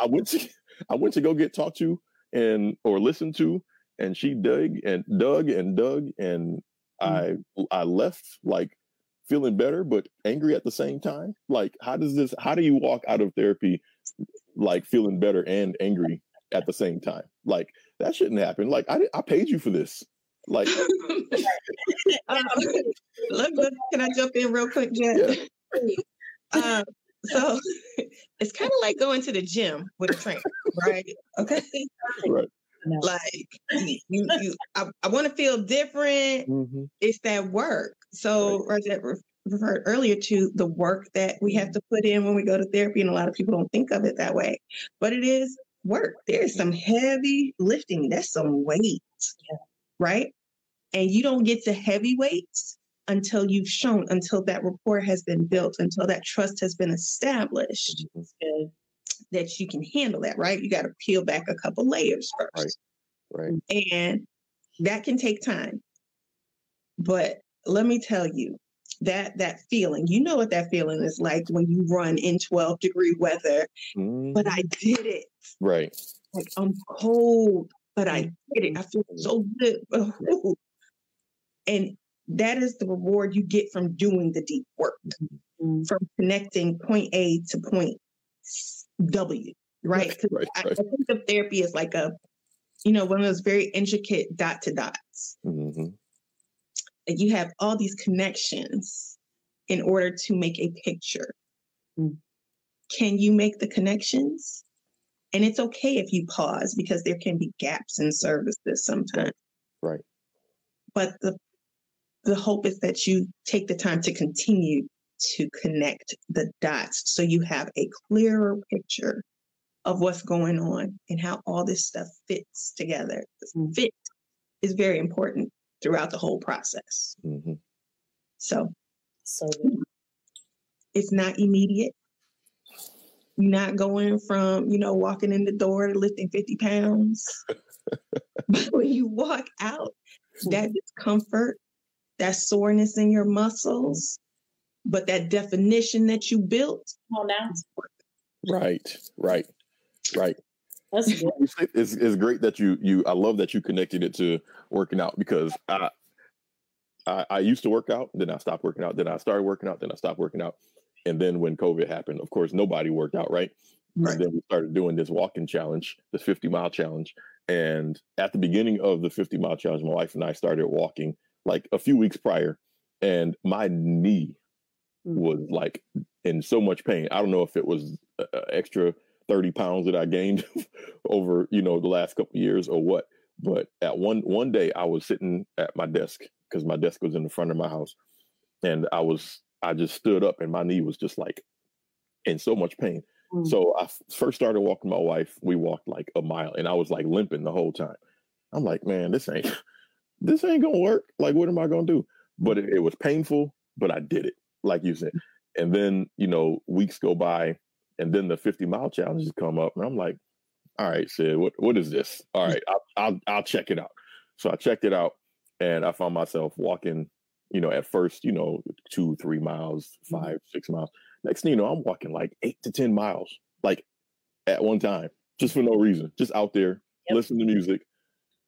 I went to, I went to go get talked to and, or listened to, and she dug and dug and dug. And I, I left like feeling better, but angry at the same time. Like, how does this, how do you walk out of therapy like feeling better and angry at the same time? Like, that shouldn't happen. Like, I, I paid you for this. Like, um, look, look, can I jump in real quick, Jen? Yeah. um, so it's kind of like going to the gym with a trainer, right? Okay, right. Like, you, you, I, I want to feel different. Mm-hmm. It's that work. So, right. Or that referred earlier to the work that we have to put in when we go to therapy, and a lot of people don't think of it that way, but it is work. There's some heavy lifting. That's some weight. Yeah. Right? And you don't get to heavy weights until you've shown, until that rapport has been built, until that trust has been established mm-hmm. that you can handle that, right? You got to peel back a couple layers first. Right. Right. And that can take time. But let me tell you, that that feeling, you know what that feeling is like when you run in twelve degree weather, mm-hmm. but I did it. Right. Like, I'm cold, but I did it. I feel so good. Ooh. And that is the reward you get from doing the deep work, mm-hmm. from connecting point A to point W, right? Because right, right, I, right. I think of therapy as like a, you know, one of those very intricate dot to dots. Mm-hmm. Like, you have all these connections in order to make a picture. Mm-hmm. Can you make the connections? And it's okay if you pause, because there can be gaps in services sometimes. Right. But the the hope is that you take the time to continue to connect the dots so you have a clearer picture of what's going on and how all this stuff fits together. Mm-hmm. Fit is very important throughout the whole process. Mm-hmm. So, so it's not immediate. You're not going from, you know, walking in the door to lifting fifty pounds. But when you walk out, that discomfort, that soreness in your muscles, but that definition that you built. Well, now. Right, right, right. That's good. It's, it's great that you, you, I love that you connected it to working out, because I, I, I used to work out, then I stopped working out, then I started working out, then I stopped working out. And then when COVID happened, of course, nobody worked out, right? Right. And then we started doing this walking challenge, this fifty mile challenge. And at the beginning of the fifty mile challenge, my wife and I started walking like a few weeks prior, and my knee was like in so much pain. I don't know if it was uh, extra thirty pounds that I gained over, you know, the last couple of years or what. But at one one day I was sitting at my desk, because my desk was in the front of my house, and I was I just stood up and my knee was just like in so much pain. Mm. So I f- first started walking my wife. We walked like a mile and I was like limping the whole time. I'm like, man, this ain't, this ain't going to work. Like, what am I going to do? But it, it was painful, but I did it, like you said. And then, you know, weeks go by and then the fifty mile challenges come up and I'm like, all right, Sid, what, what is this? All right, I'll, I'll, I'll check it out. So I checked it out and I found myself walking, you know, at first, you know, two, three miles, five, six miles. Next thing you know, I'm walking like eight to ten miles, like at one time, just for no reason, just out there, yep. Listen to music.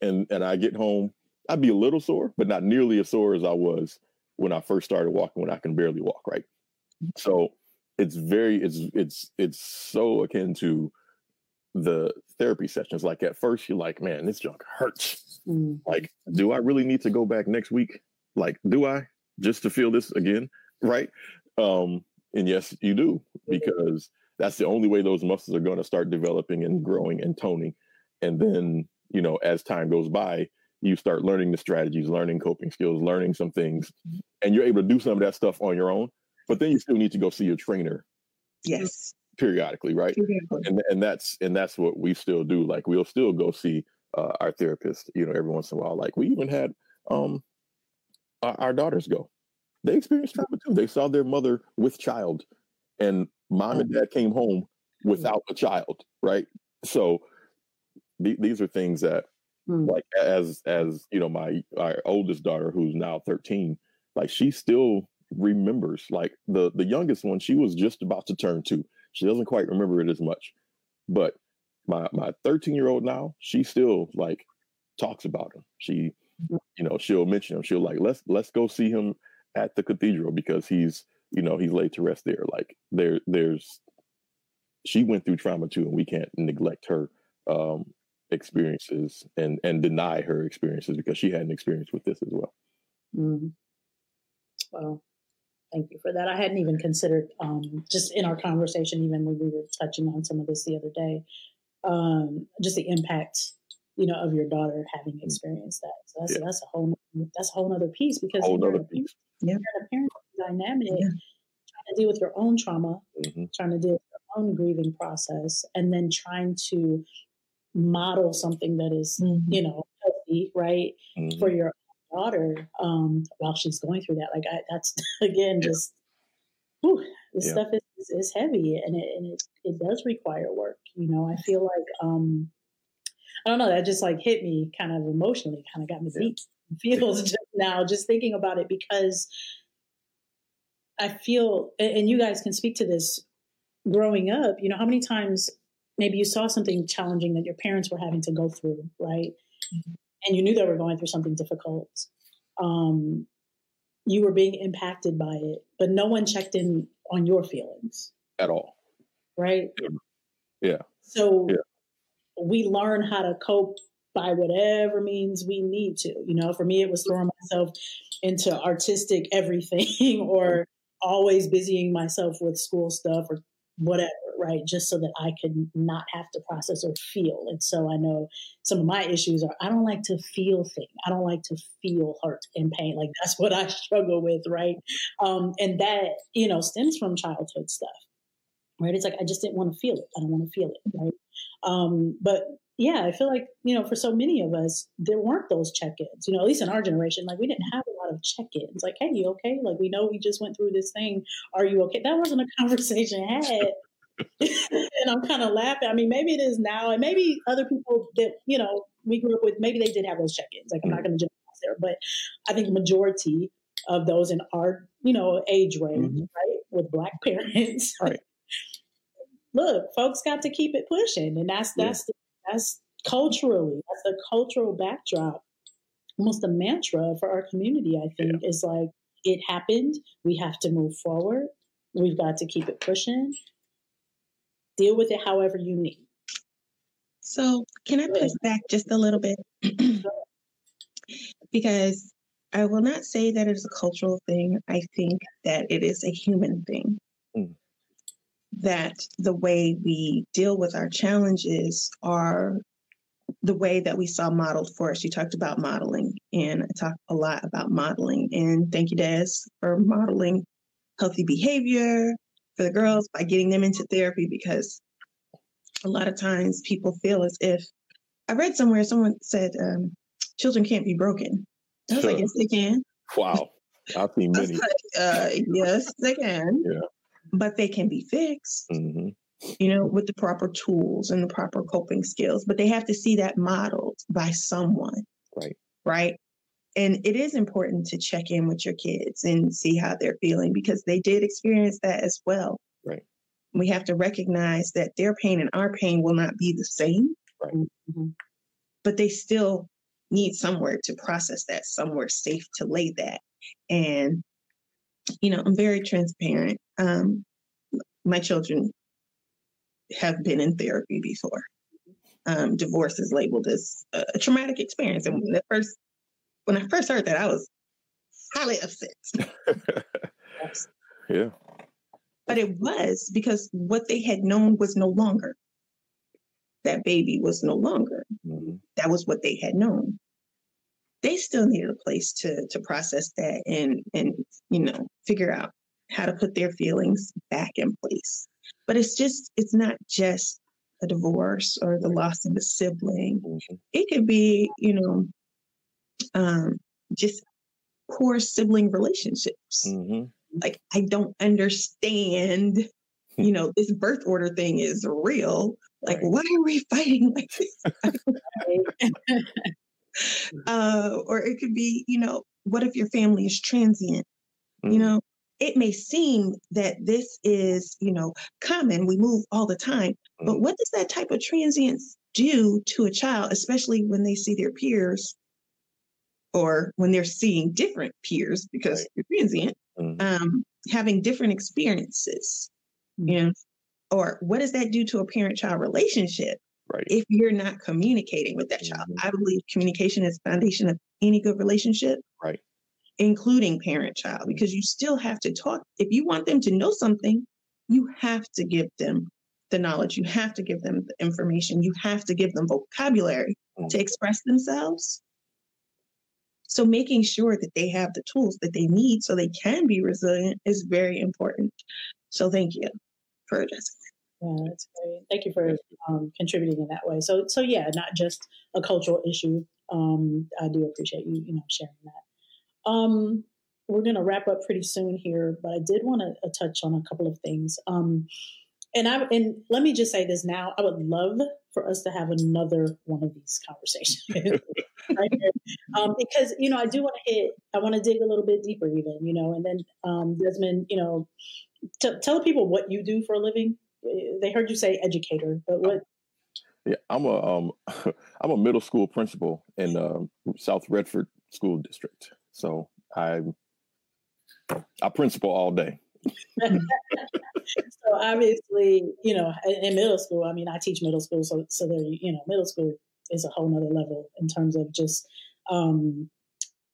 And and I get home, I'd be a little sore, but not nearly as sore as I was when I first started walking, when I can barely walk, right? So it's very, it's, it's, it's so akin to the therapy sessions. Like at first you're like, man, this junk hurts. Mm. Like, do I really need to go back next week? Like, do I just to feel this again? Right. Um, and yes, you do, because that's the only way those muscles are going to start developing and growing and toning. And then, you know, as time goes by, you start learning the strategies, learning coping skills, learning some things, and you're able to do some of that stuff on your own. But then you still need to go see your trainer. Yes. Periodically. Right. Periodically. And, and that's and that's what we still do. Like, we'll still go see uh, our therapist, you know, every once in a while. Like, we even had um our daughters go. They experienced trauma too. They saw their mother with child, and mom and dad came home without a child, right? So th- these are things that, mm. like, as as you know, my our oldest daughter, who's now thirteen, like, she still remembers. Like the the youngest one, she was just about to turn two. She doesn't quite remember it as much, but my my thirteen year old now, she still like talks about him. She. You know, she'll mention him. She'll like, let's let's go see him at the cathedral because he's, you know, he's laid to rest there. Like there, there's, she went through trauma too, and we can't neglect her um, experiences and and deny her experiences because she had an experience with this as well. Mm-hmm. Well, thank you for that. I hadn't even considered um, just in our conversation, even when we were touching on some of this the other day, um, just the impact, you know, of your daughter having experienced that. So that's, yeah. that's a whole, that's a whole nother piece because whole you're, a, piece. You're yeah. a parent dynamic, yeah. trying to deal with your own trauma, mm-hmm. trying to deal with your own grieving process, and then trying to model something that is, mm-hmm. you know, healthy, right. Mm-hmm. For your daughter um, while she's going through that. Like I, that's again, yeah. just, whew, this yeah. stuff is, is heavy and it, and it, it does require work. You know, I feel like, um, I don't know, that just like hit me kind of emotionally, kind of got me beat feels just now, just thinking about it, because I feel, and you guys can speak to this, growing up, you know, how many times maybe you saw something challenging that your parents were having to go through, right? Mm-hmm. And you knew they were going through something difficult. Um, you were being impacted by it, but no one checked in on your feelings. At all. Right? Yeah. So... Yeah. We learn how to cope by whatever means we need to. You know, for me, it was throwing myself into artistic everything or always busying myself with school stuff or whatever, right, just so that I could not have to process or feel. And so I know some of my issues are, I don't like to feel things. I don't like to feel hurt and pain. Like, that's what I struggle with, right? Um, and that, you know, stems from childhood stuff, right? It's like, I just didn't want to feel it. I don't want to feel it, right? Um, but yeah, I feel like, you know, for so many of us, there weren't those check-ins, you know, at least in our generation, like we didn't have a lot of check-ins, like, hey, you okay? Like, we know we just went through this thing. Are you okay? That wasn't a conversation had. And I'm kind of laughing. I mean, maybe it is now. And maybe other people that, you know, we grew up with, maybe they did have those check-ins. Like, I'm not going to generalize there, but I think the majority of those in our, you know, age range, mm-hmm. right, with Black parents, right. Look, folks got to keep it pushing. And that's, that's yeah. the That's culturally, that's the cultural backdrop. Almost the mantra for our community, I think, yeah. is like, it happened. We have to move forward. We've got to keep it pushing. Deal with it however you need. So can I push back just a little bit? Because I will not say that it's a cultural thing. I think that it is a human thing. Mm. That the way we deal with our challenges are the way that we saw modeled for us. You talked about modeling, and I talk a lot about modeling. And thank you, Des, for modeling healthy behavior for the girls by getting them into therapy, because a lot of times people feel as if, I read somewhere, someone said, um, children can't be broken. I was sure. like, yes, they can. Wow. I've seen many. Like, uh, yes, they can. Yeah. But they can be fixed, mm-hmm. you know, with the proper tools and the proper coping skills. But they have to see that modeled by someone. Right. Right. And it is important to check in with your kids and see how they're feeling, because they did experience that as well. Right. We have to recognize that their pain and our pain will not be the same. Right. Mm-hmm. But they still need somewhere to process that, somewhere safe to lay that. And, you know, I'm very transparent. Um, my children have been in therapy before. Um, divorce is labeled as a traumatic experience. And when, first, when I first heard that, I was highly upset. Yeah. But it was because what they had known was no longer. That baby was no longer. Mm-hmm. That was what they had known. They still needed a place to to process that and and, you know, figure out how to put their feelings back in place. But it's just, it's not just a divorce or the loss of a sibling. Mm-hmm. It could be, you know, um, just poor sibling relationships. Mm-hmm. Like, I don't understand, you know, this birth order thing is real. Like, right. why are we fighting like this? uh, or it could be, you know, what if your family is transient? Mm-hmm. You know, it may seem that this is, you know, common. We move all the time. But what does that type of transience do to a child, especially when they see their peers or when they're seeing different peers, because you're transient, um, having different experiences? You know? Or what does that do to a parent-child relationship right. if you're not communicating with that child? I believe communication is the foundation of any good relationship. Right. Including parent-child, because you still have to talk. If you want them to know something, you have to give them the knowledge. You have to give them the information. You have to give them vocabulary to express themselves. So making sure that they have the tools that they need so they can be resilient is very important. So thank you for addressing that. Yeah, that's great. Thank you for um, contributing in that way. So, so yeah, not just a cultural issue. Um, I do appreciate you, you know, sharing that. Um, we're going to wrap up pretty soon here, but I did want to uh, touch on a couple of things. Um, and I, and let me just say this now, I would love for us to have another one of these conversations, right here. Um, because, you know, I do want to hit, I want to dig a little bit deeper even, you know, and then, um, Desmond, you know, t- tell people what you do for a living. They heard you say educator, but what? Yeah, I'm a, um, I'm a middle school principal in, uh, South Redford School District. So I I principal all day. So obviously, you know, in middle school, I mean, I teach middle school. So, so there, you know, middle school is a whole nother level in terms of just um,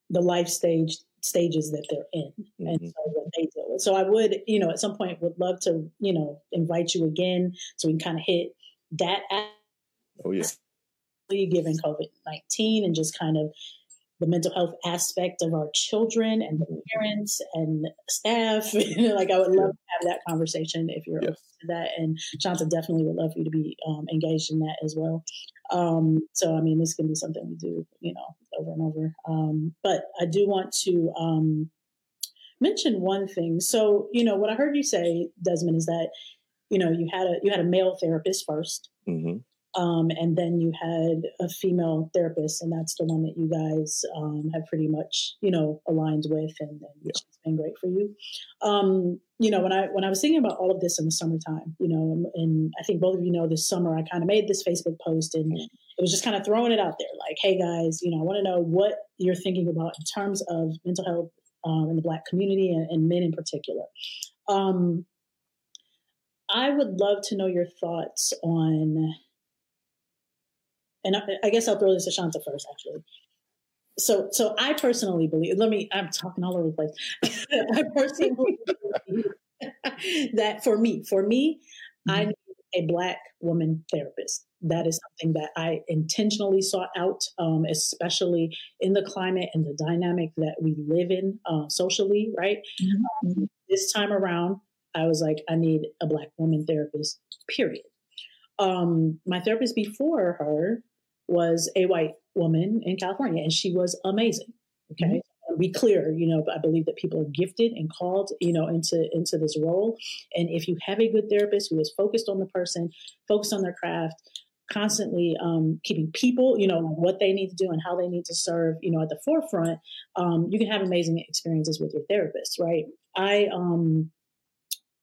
the life stage stages that they're in. Mm-hmm. And so what they deal with. So I would, you know, at some point would love to, you know, invite you again so we can kind of hit that. Oh, yeah. Given COVID nineteen and just kind of the mental health aspect of our children and the parents and staff. Like I would love to have that conversation if you're yes. open to that. And Shanta definitely would love for you to be um, engaged in that as well. Um, so, I mean, this can be something we do, you know, over and over. Um, but I do want to um, mention one thing. So, you know, what I heard you say, Desmond, is that, you know, you had a, you had a male therapist first. Mm-hmm. Um, and then you had a female therapist, and that's the one that you guys um, have pretty much, you know, aligned with, and, and yeah. it's been great for you. Um, you know, when I when I was thinking about all of this in the summertime, you know, and, and I think both of you know this summer I kind of made this Facebook post, and mm-hmm. it was just kind of throwing it out there, like, hey guys, you know, I want to know what you're thinking about in terms of mental health um, in the Black community and, and men in particular. Um, I would love to know your thoughts on. And I guess I'll throw this to Shanta first, actually. So, so I personally believe, let me, I'm talking all over the place. I personally believe that for me, for me, mm-hmm. I need a Black woman therapist. That is something that I intentionally sought out, um, especially in the climate and the dynamic that we live in uh, socially, right? Mm-hmm. Um, this time around, I was like, I need a Black woman therapist, period. Um, my therapist before her was a white woman in California, and she was amazing. Okay. Mm-hmm. I'll be clear, you know, but I believe that people are gifted and called, you know, into, into this role. And if you have a good therapist who is focused on the person, focused on their craft, constantly, um, keeping people, you know, what they need to do and how they need to serve, you know, at the forefront, um, you can have amazing experiences with your therapist, right? I, um,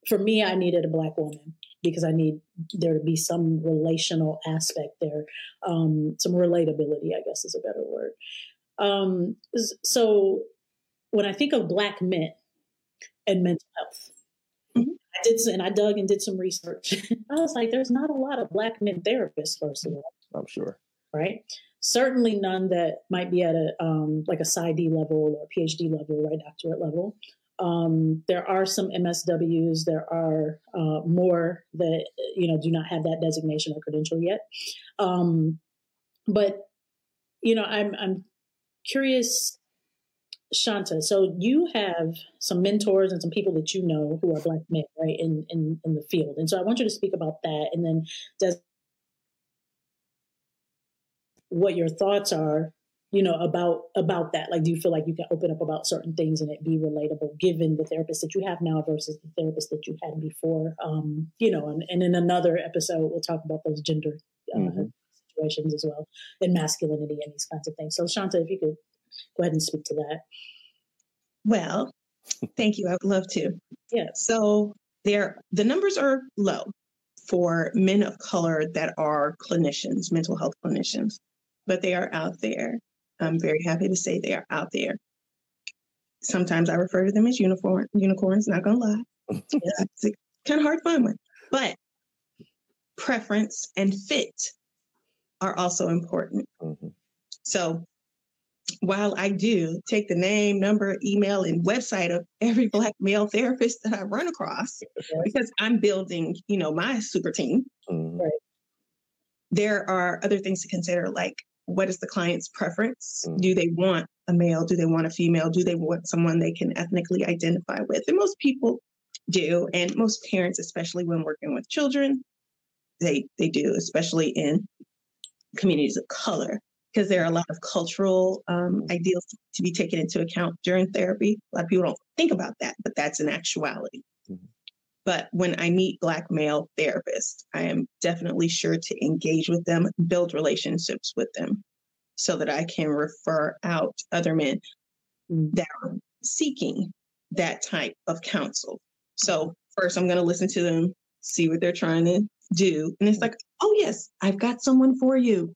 for me, I needed a Black woman. Because I need there to be some relational aspect there, um, some relatability, I guess is a better word. Um, so when I think of Black men and mental health, mm-hmm. I did and I dug and did some research. I was like, there's not a lot of Black men therapists, first of all. I'm sure. Right. Certainly none that might be at a um, like a PsyD level or PhD level, right, doctorate level. Um, there are some M S Ws. There are uh, more that, you know, do not have that designation or credential yet. Um, but, you know, I'm I'm curious, Shanta. So you have some mentors and some people that you know who are Black men, right, in in, in the field. And so I want you to speak about that, and then does what your thoughts are. You know, about about that. Like, do you feel like you can open up about certain things and it be relatable given the therapist that you have now versus the therapist that you had before? Um, you know, and, and in another episode, we'll talk about those gender uh, mm-hmm. situations as well, and masculinity and these kinds of things. So, Shanta, if you could go ahead and speak to that. Well, thank you. I would love to. Yeah. So there, the numbers are low for men of color that are clinicians, mental health clinicians, but they are out there. I'm very happy to say they are out there. Sometimes I refer to them as unicorn, unicorns, not going to lie. It's kind of hard to find one. But preference and fit are also important. Mm-hmm. So while I do take the name, number, email, and website of every Black male therapist that I run across, mm-hmm. because I'm building, you know, my super team, mm-hmm. there are other things to consider, like, what is the client's preference? Mm. Do they want a male? Do they want a female? Do they want someone they can ethnically identify with? And most people do. And most parents, especially when working with children, they they do, especially in communities of color, because there are a lot of cultural um, ideals to be taken into account during therapy. A lot of people don't think about that, but that's an actuality. Mm-hmm. But when I meet Black male therapists, I am definitely sure to engage with them, build relationships with them so that I can refer out other men that are seeking that type of counsel. So first, I'm going to listen to them, see what they're trying to do. And it's like, oh, yes, I've got someone for you.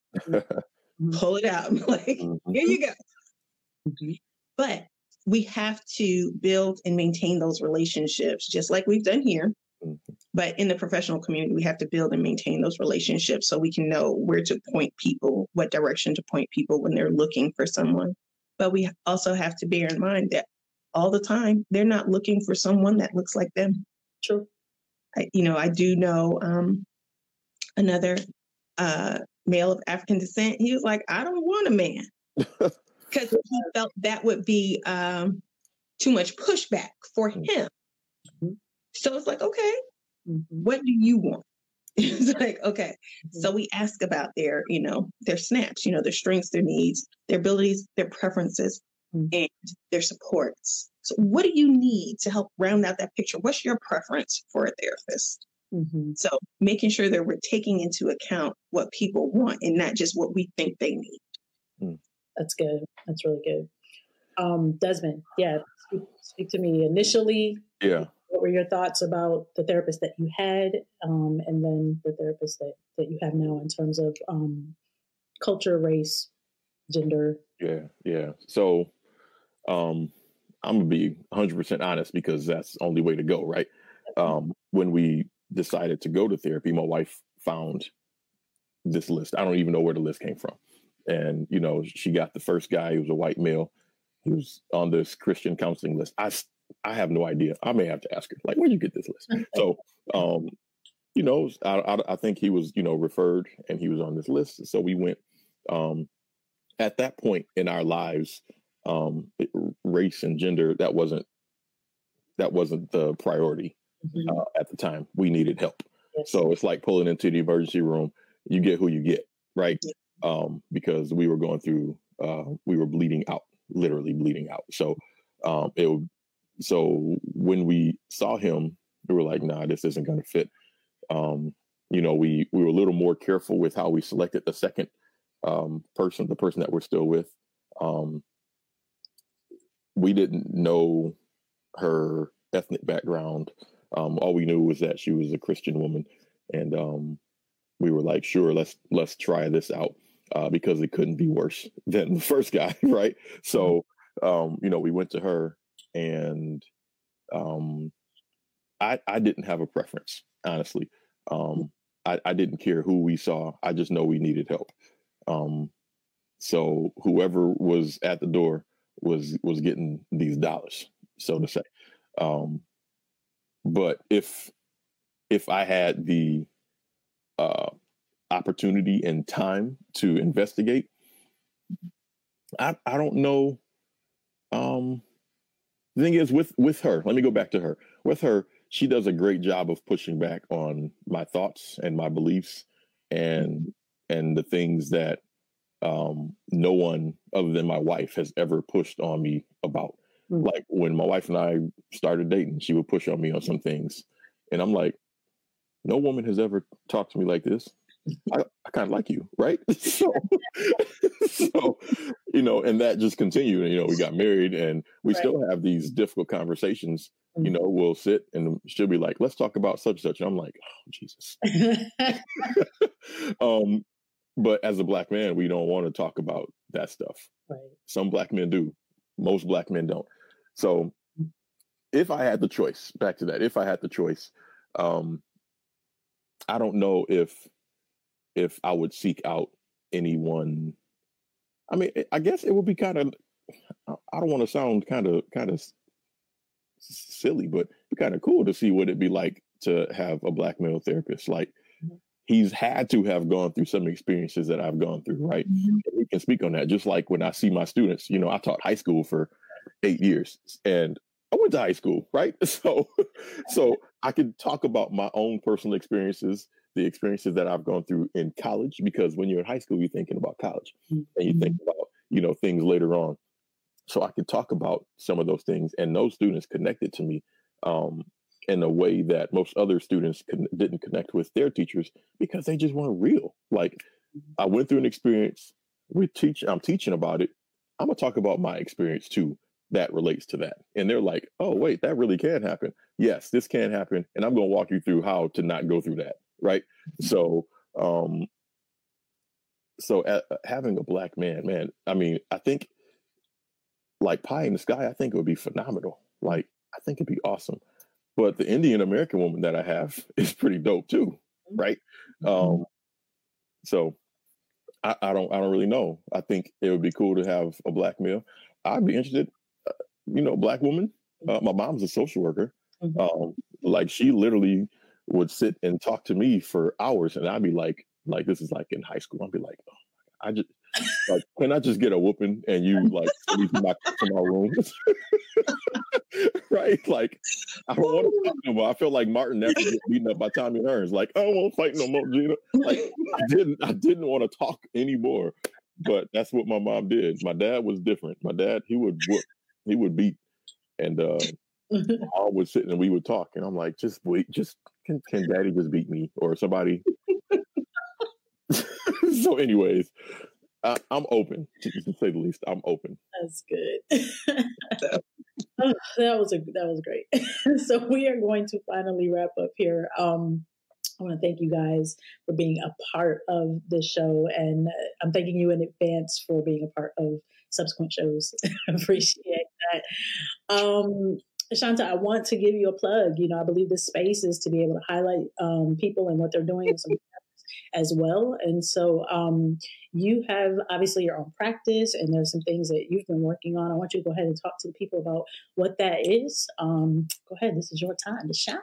Pull it out. I'm like, here you go. But we have to build and maintain those relationships, just like we've done here. Mm-hmm. But in the professional community, we have to build and maintain those relationships so we can know where to point people, what direction to point people when they're looking for someone. But we also have to bear in mind that all the time, they're not looking for someone that looks like them. True. I, you know, I do know um, another uh, male of African descent. He was like, I don't want a man, because he felt that would be um, too much pushback for him. Mm-hmm. So it's like, okay, mm-hmm. what do you want? It's like, okay. Mm-hmm. So we ask about their, you know, their snaps, you know, their strengths, their needs, their abilities, their preferences, mm-hmm. and their supports. So what do you need to help round out that picture? What's your preference for a therapist? Mm-hmm. So making sure that we're taking into account what people want and not just what we think they need. Mm. That's good. That's really good. Um, Desmond, yeah, speak, speak to me initially. Yeah. What were your thoughts about the therapist that you had um, and then the therapist that, that you have now in terms of um, culture, race, gender? Yeah, yeah. So um, I'm going to be one hundred percent honest, because that's the only way to go, right? Um, when we decided to go to therapy, my wife found this list. I don't even know where the list came from. And, you know, she got the first guy who was a white male. He was on this Christian counseling list. I I have no idea. I may have to ask her, like, where'd you get this list? So, um, you know, I, I, I think he was, you know, referred and he was on this list. So we went um, at that point in our lives, um, race and gender, that wasn't that wasn't the priority mm-hmm. uh, at the time. We needed help. Yes. So it's like pulling into the emergency room. You get who you get. Right. Yeah. Um, because we were going through, uh, we were bleeding out, literally bleeding out. So, um, it, so when we saw him, we were like, nah, this isn't going to fit. Um, you know, we, we were a little more careful with how we selected the second, um, person, the person that we're still with. Um, we didn't know her ethnic background. Um, all we knew was that she was a Christian woman, and, um, we were like, sure, let's, let's try this out. Uh, because it couldn't be worse than the first guy, right? So, um, you know, we went to her, and um, I, I didn't have a preference, honestly. Um, I, I didn't care who we saw. I just know we needed help. Um, so whoever was at the door was was getting these dollars, so to say. Um, but if if I had the uh, opportunity and time to investigate, I, I don't know. Um, the thing is with, with her, let me go back to her. With her, she does a great job of pushing back on my thoughts and my beliefs and, and the things that um, no one other than my wife has ever pushed on me about. Mm-hmm. Like when my wife and I started dating, she would push on me on some things. And I'm like, no woman has ever talked to me like this. I, I kind of like you, right? So, so, you know, and that just continued. And, you know, we got married, and we right. still have these difficult conversations. Mm-hmm. You know, we'll sit and she'll be like, let's talk about such and such. And I'm like, oh, Jesus. um, but as a black man, we don't want to talk about that stuff. Right. Some black men do. Most black men don't. So if I had the choice, back to that, if I had the choice, um, I don't know if if I would seek out anyone. I mean, I guess it would be kind of, I don't want to sound kind of, kind of silly, but it'd be kind of cool to see what it'd be like to have a black male therapist. Like mm-hmm. he's had to have gone through some experiences that I've gone through. Right. Mm-hmm. And we can speak on that. Just like when I see my students, you know, I taught high school for eight years and I went to high school. Right. So, so I could talk about my own personal experiences, the experiences that I've gone through in college, because when you're in high school, you're thinking about college mm-hmm. and you think about, you know, things later on. So I could talk about some of those things, and those students connected to me um, in a way that most other students con- didn't connect with their teachers, because they just weren't real. Like I went through an experience, we teach, I'm teaching about it. I'm gonna talk about my experience too. That relates to that. And they're like, oh wait, that really can happen. Yes, this can happen. And I'm gonna walk you through how to not go through that. Right. So, um, so a, having a black man, man, I mean, I think like pie in the sky, I think it would be phenomenal. Like, I think it'd be awesome. But the Indian American woman that I have is pretty dope too. Right. Um, so I, I don't I don't really know. I think it would be cool to have a black male. I'd be interested, uh, you know, black woman. Uh, my mom's a social worker. Mm-hmm. Um, like she literally would sit and talk to me for hours, and I'd be like, like this is like in high school. I'd be like, oh, I just like, can I just get a whooping and you like leave my to my room, right? Like I don't want to fight no more. I feel like Martin after getting beaten up by Tommy Hearns. Like I don't want to fight no more, Gina. Like I didn't I didn't want to talk anymore. But that's what my mom did. My dad was different. My dad he would whoop, he would beat, and uh, I would sit and we would talk. And I'm like, just wait, just can can Daddy just beat me or somebody. So anyways, I, I'm open, to, to say the least. I'm open. That's good. Oh, that was a that was great. So we are going to finally wrap up here. Um, I want to thank you guys for being a part of the show, and I'm thanking you in advance for being a part of subsequent shows. I appreciate that. Um, Shanta, I want to give you a plug. You know, I believe this space is to be able to highlight um, people and what they're doing. So as well. And so um, you have obviously your own practice and there's some things that you've been working on. I want you to go ahead and talk to the people about what that is. Um, go ahead. This is your time to shine.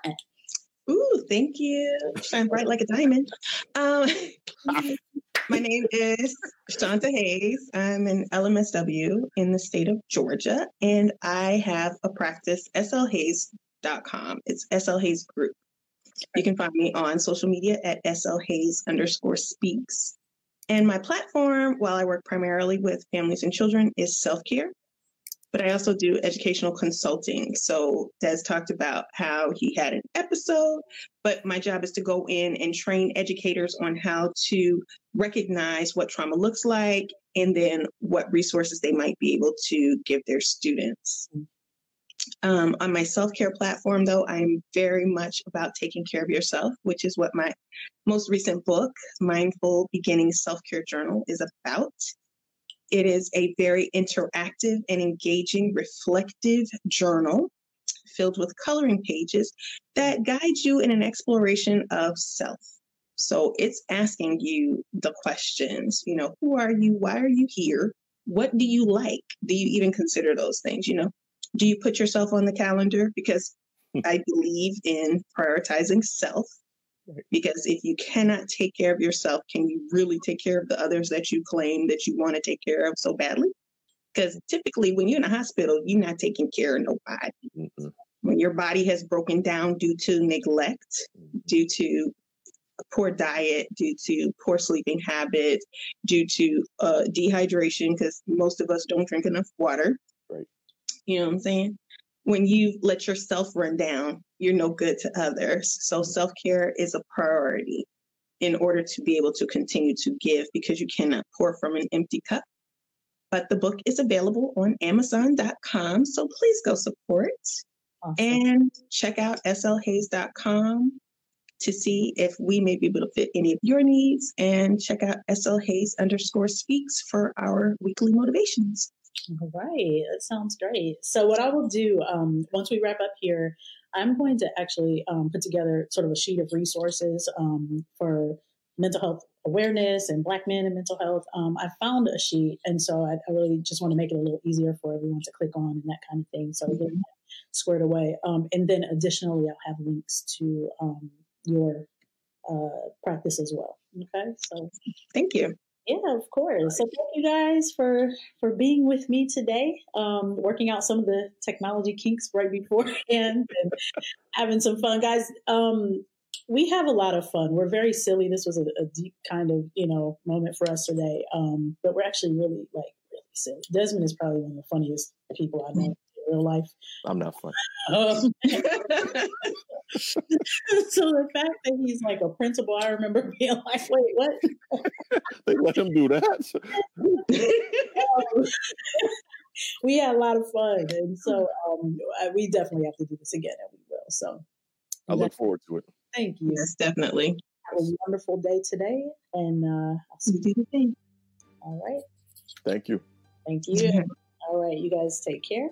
Ooh, thank you. Shine bright like a diamond. Um, my name is Shanta Hayes. I'm an L M S W in the state of Georgia, and I have a practice, S L Hayes dot com. It's S L Hayes Group. You can find me on social media at slhayes underscore speaks. And my platform, while I work primarily with families and children, is self-care. But I also do educational consulting. So Des talked about how he had an episode, but my job is to go in and train educators on how to recognize what trauma looks like and then what resources they might be able to give their students. Um, on my self-care platform, though, I'm very much about taking care of yourself, which is what my most recent book, Mindful Beginning Self-Care Journal, is about. It is a very interactive and engaging, reflective journal filled with coloring pages that guides you in an exploration of self. So it's asking you the questions, you know, who are you? Why are you here? What do you like? Do you even consider those things, you know? Do you put yourself on the calendar? Because I believe in prioritizing self, because if you cannot take care of yourself, can you really take care of the others that you claim that you want to take care of so badly? Because typically when you're in a hospital, you're not taking care of nobody. Mm-hmm. When your body has broken down due to neglect, mm-hmm. due to poor diet, due to poor sleeping habits, due to uh, dehydration, because most of us don't drink enough water. Right. You know what I'm saying? When you let yourself run down, you're no good to others. So self-care is a priority in order to be able to continue to give, because you cannot pour from an empty cup. But the book is available on amazon dot com. So please go support. Awesome. And check out S L Hayes dot com to see if we may be able to fit any of your needs, and check out S L Hayes underscore speaks for our weekly motivations. All right. That sounds great. So what I will do, um, once we wrap up here, I'm going to actually um, put together sort of a sheet of resources um, for mental health awareness and Black men and mental health. Um, I found a sheet, and so I, I really just want to make it a little easier for everyone to click on and that kind of thing. So mm-hmm. Getting that squared away. Um, and then additionally, I'll have links to um, your uh, practice as well. Okay. So thank you. Yeah, of course. So thank you guys for, for being with me today, um, working out some of the technology kinks right beforehand and having some fun. Guys, um, we have a lot of fun. We're very silly. This was a, a deep kind of, you know, moment for us today. Um, but we're actually really, like, really silly. Desmond is probably one of the funniest people I know in real life. I'm not funny. Um, so the fact that he's like a principal, I remember being like, wait, what? They let him do that. um, we had a lot of fun. And so um, we definitely have to do this again, and we will. So I look forward to it. Thank you. Yes, definitely. Have a wonderful day today. And uh, I'll see you again. All right. Thank you. Thank you. All right. You guys take care.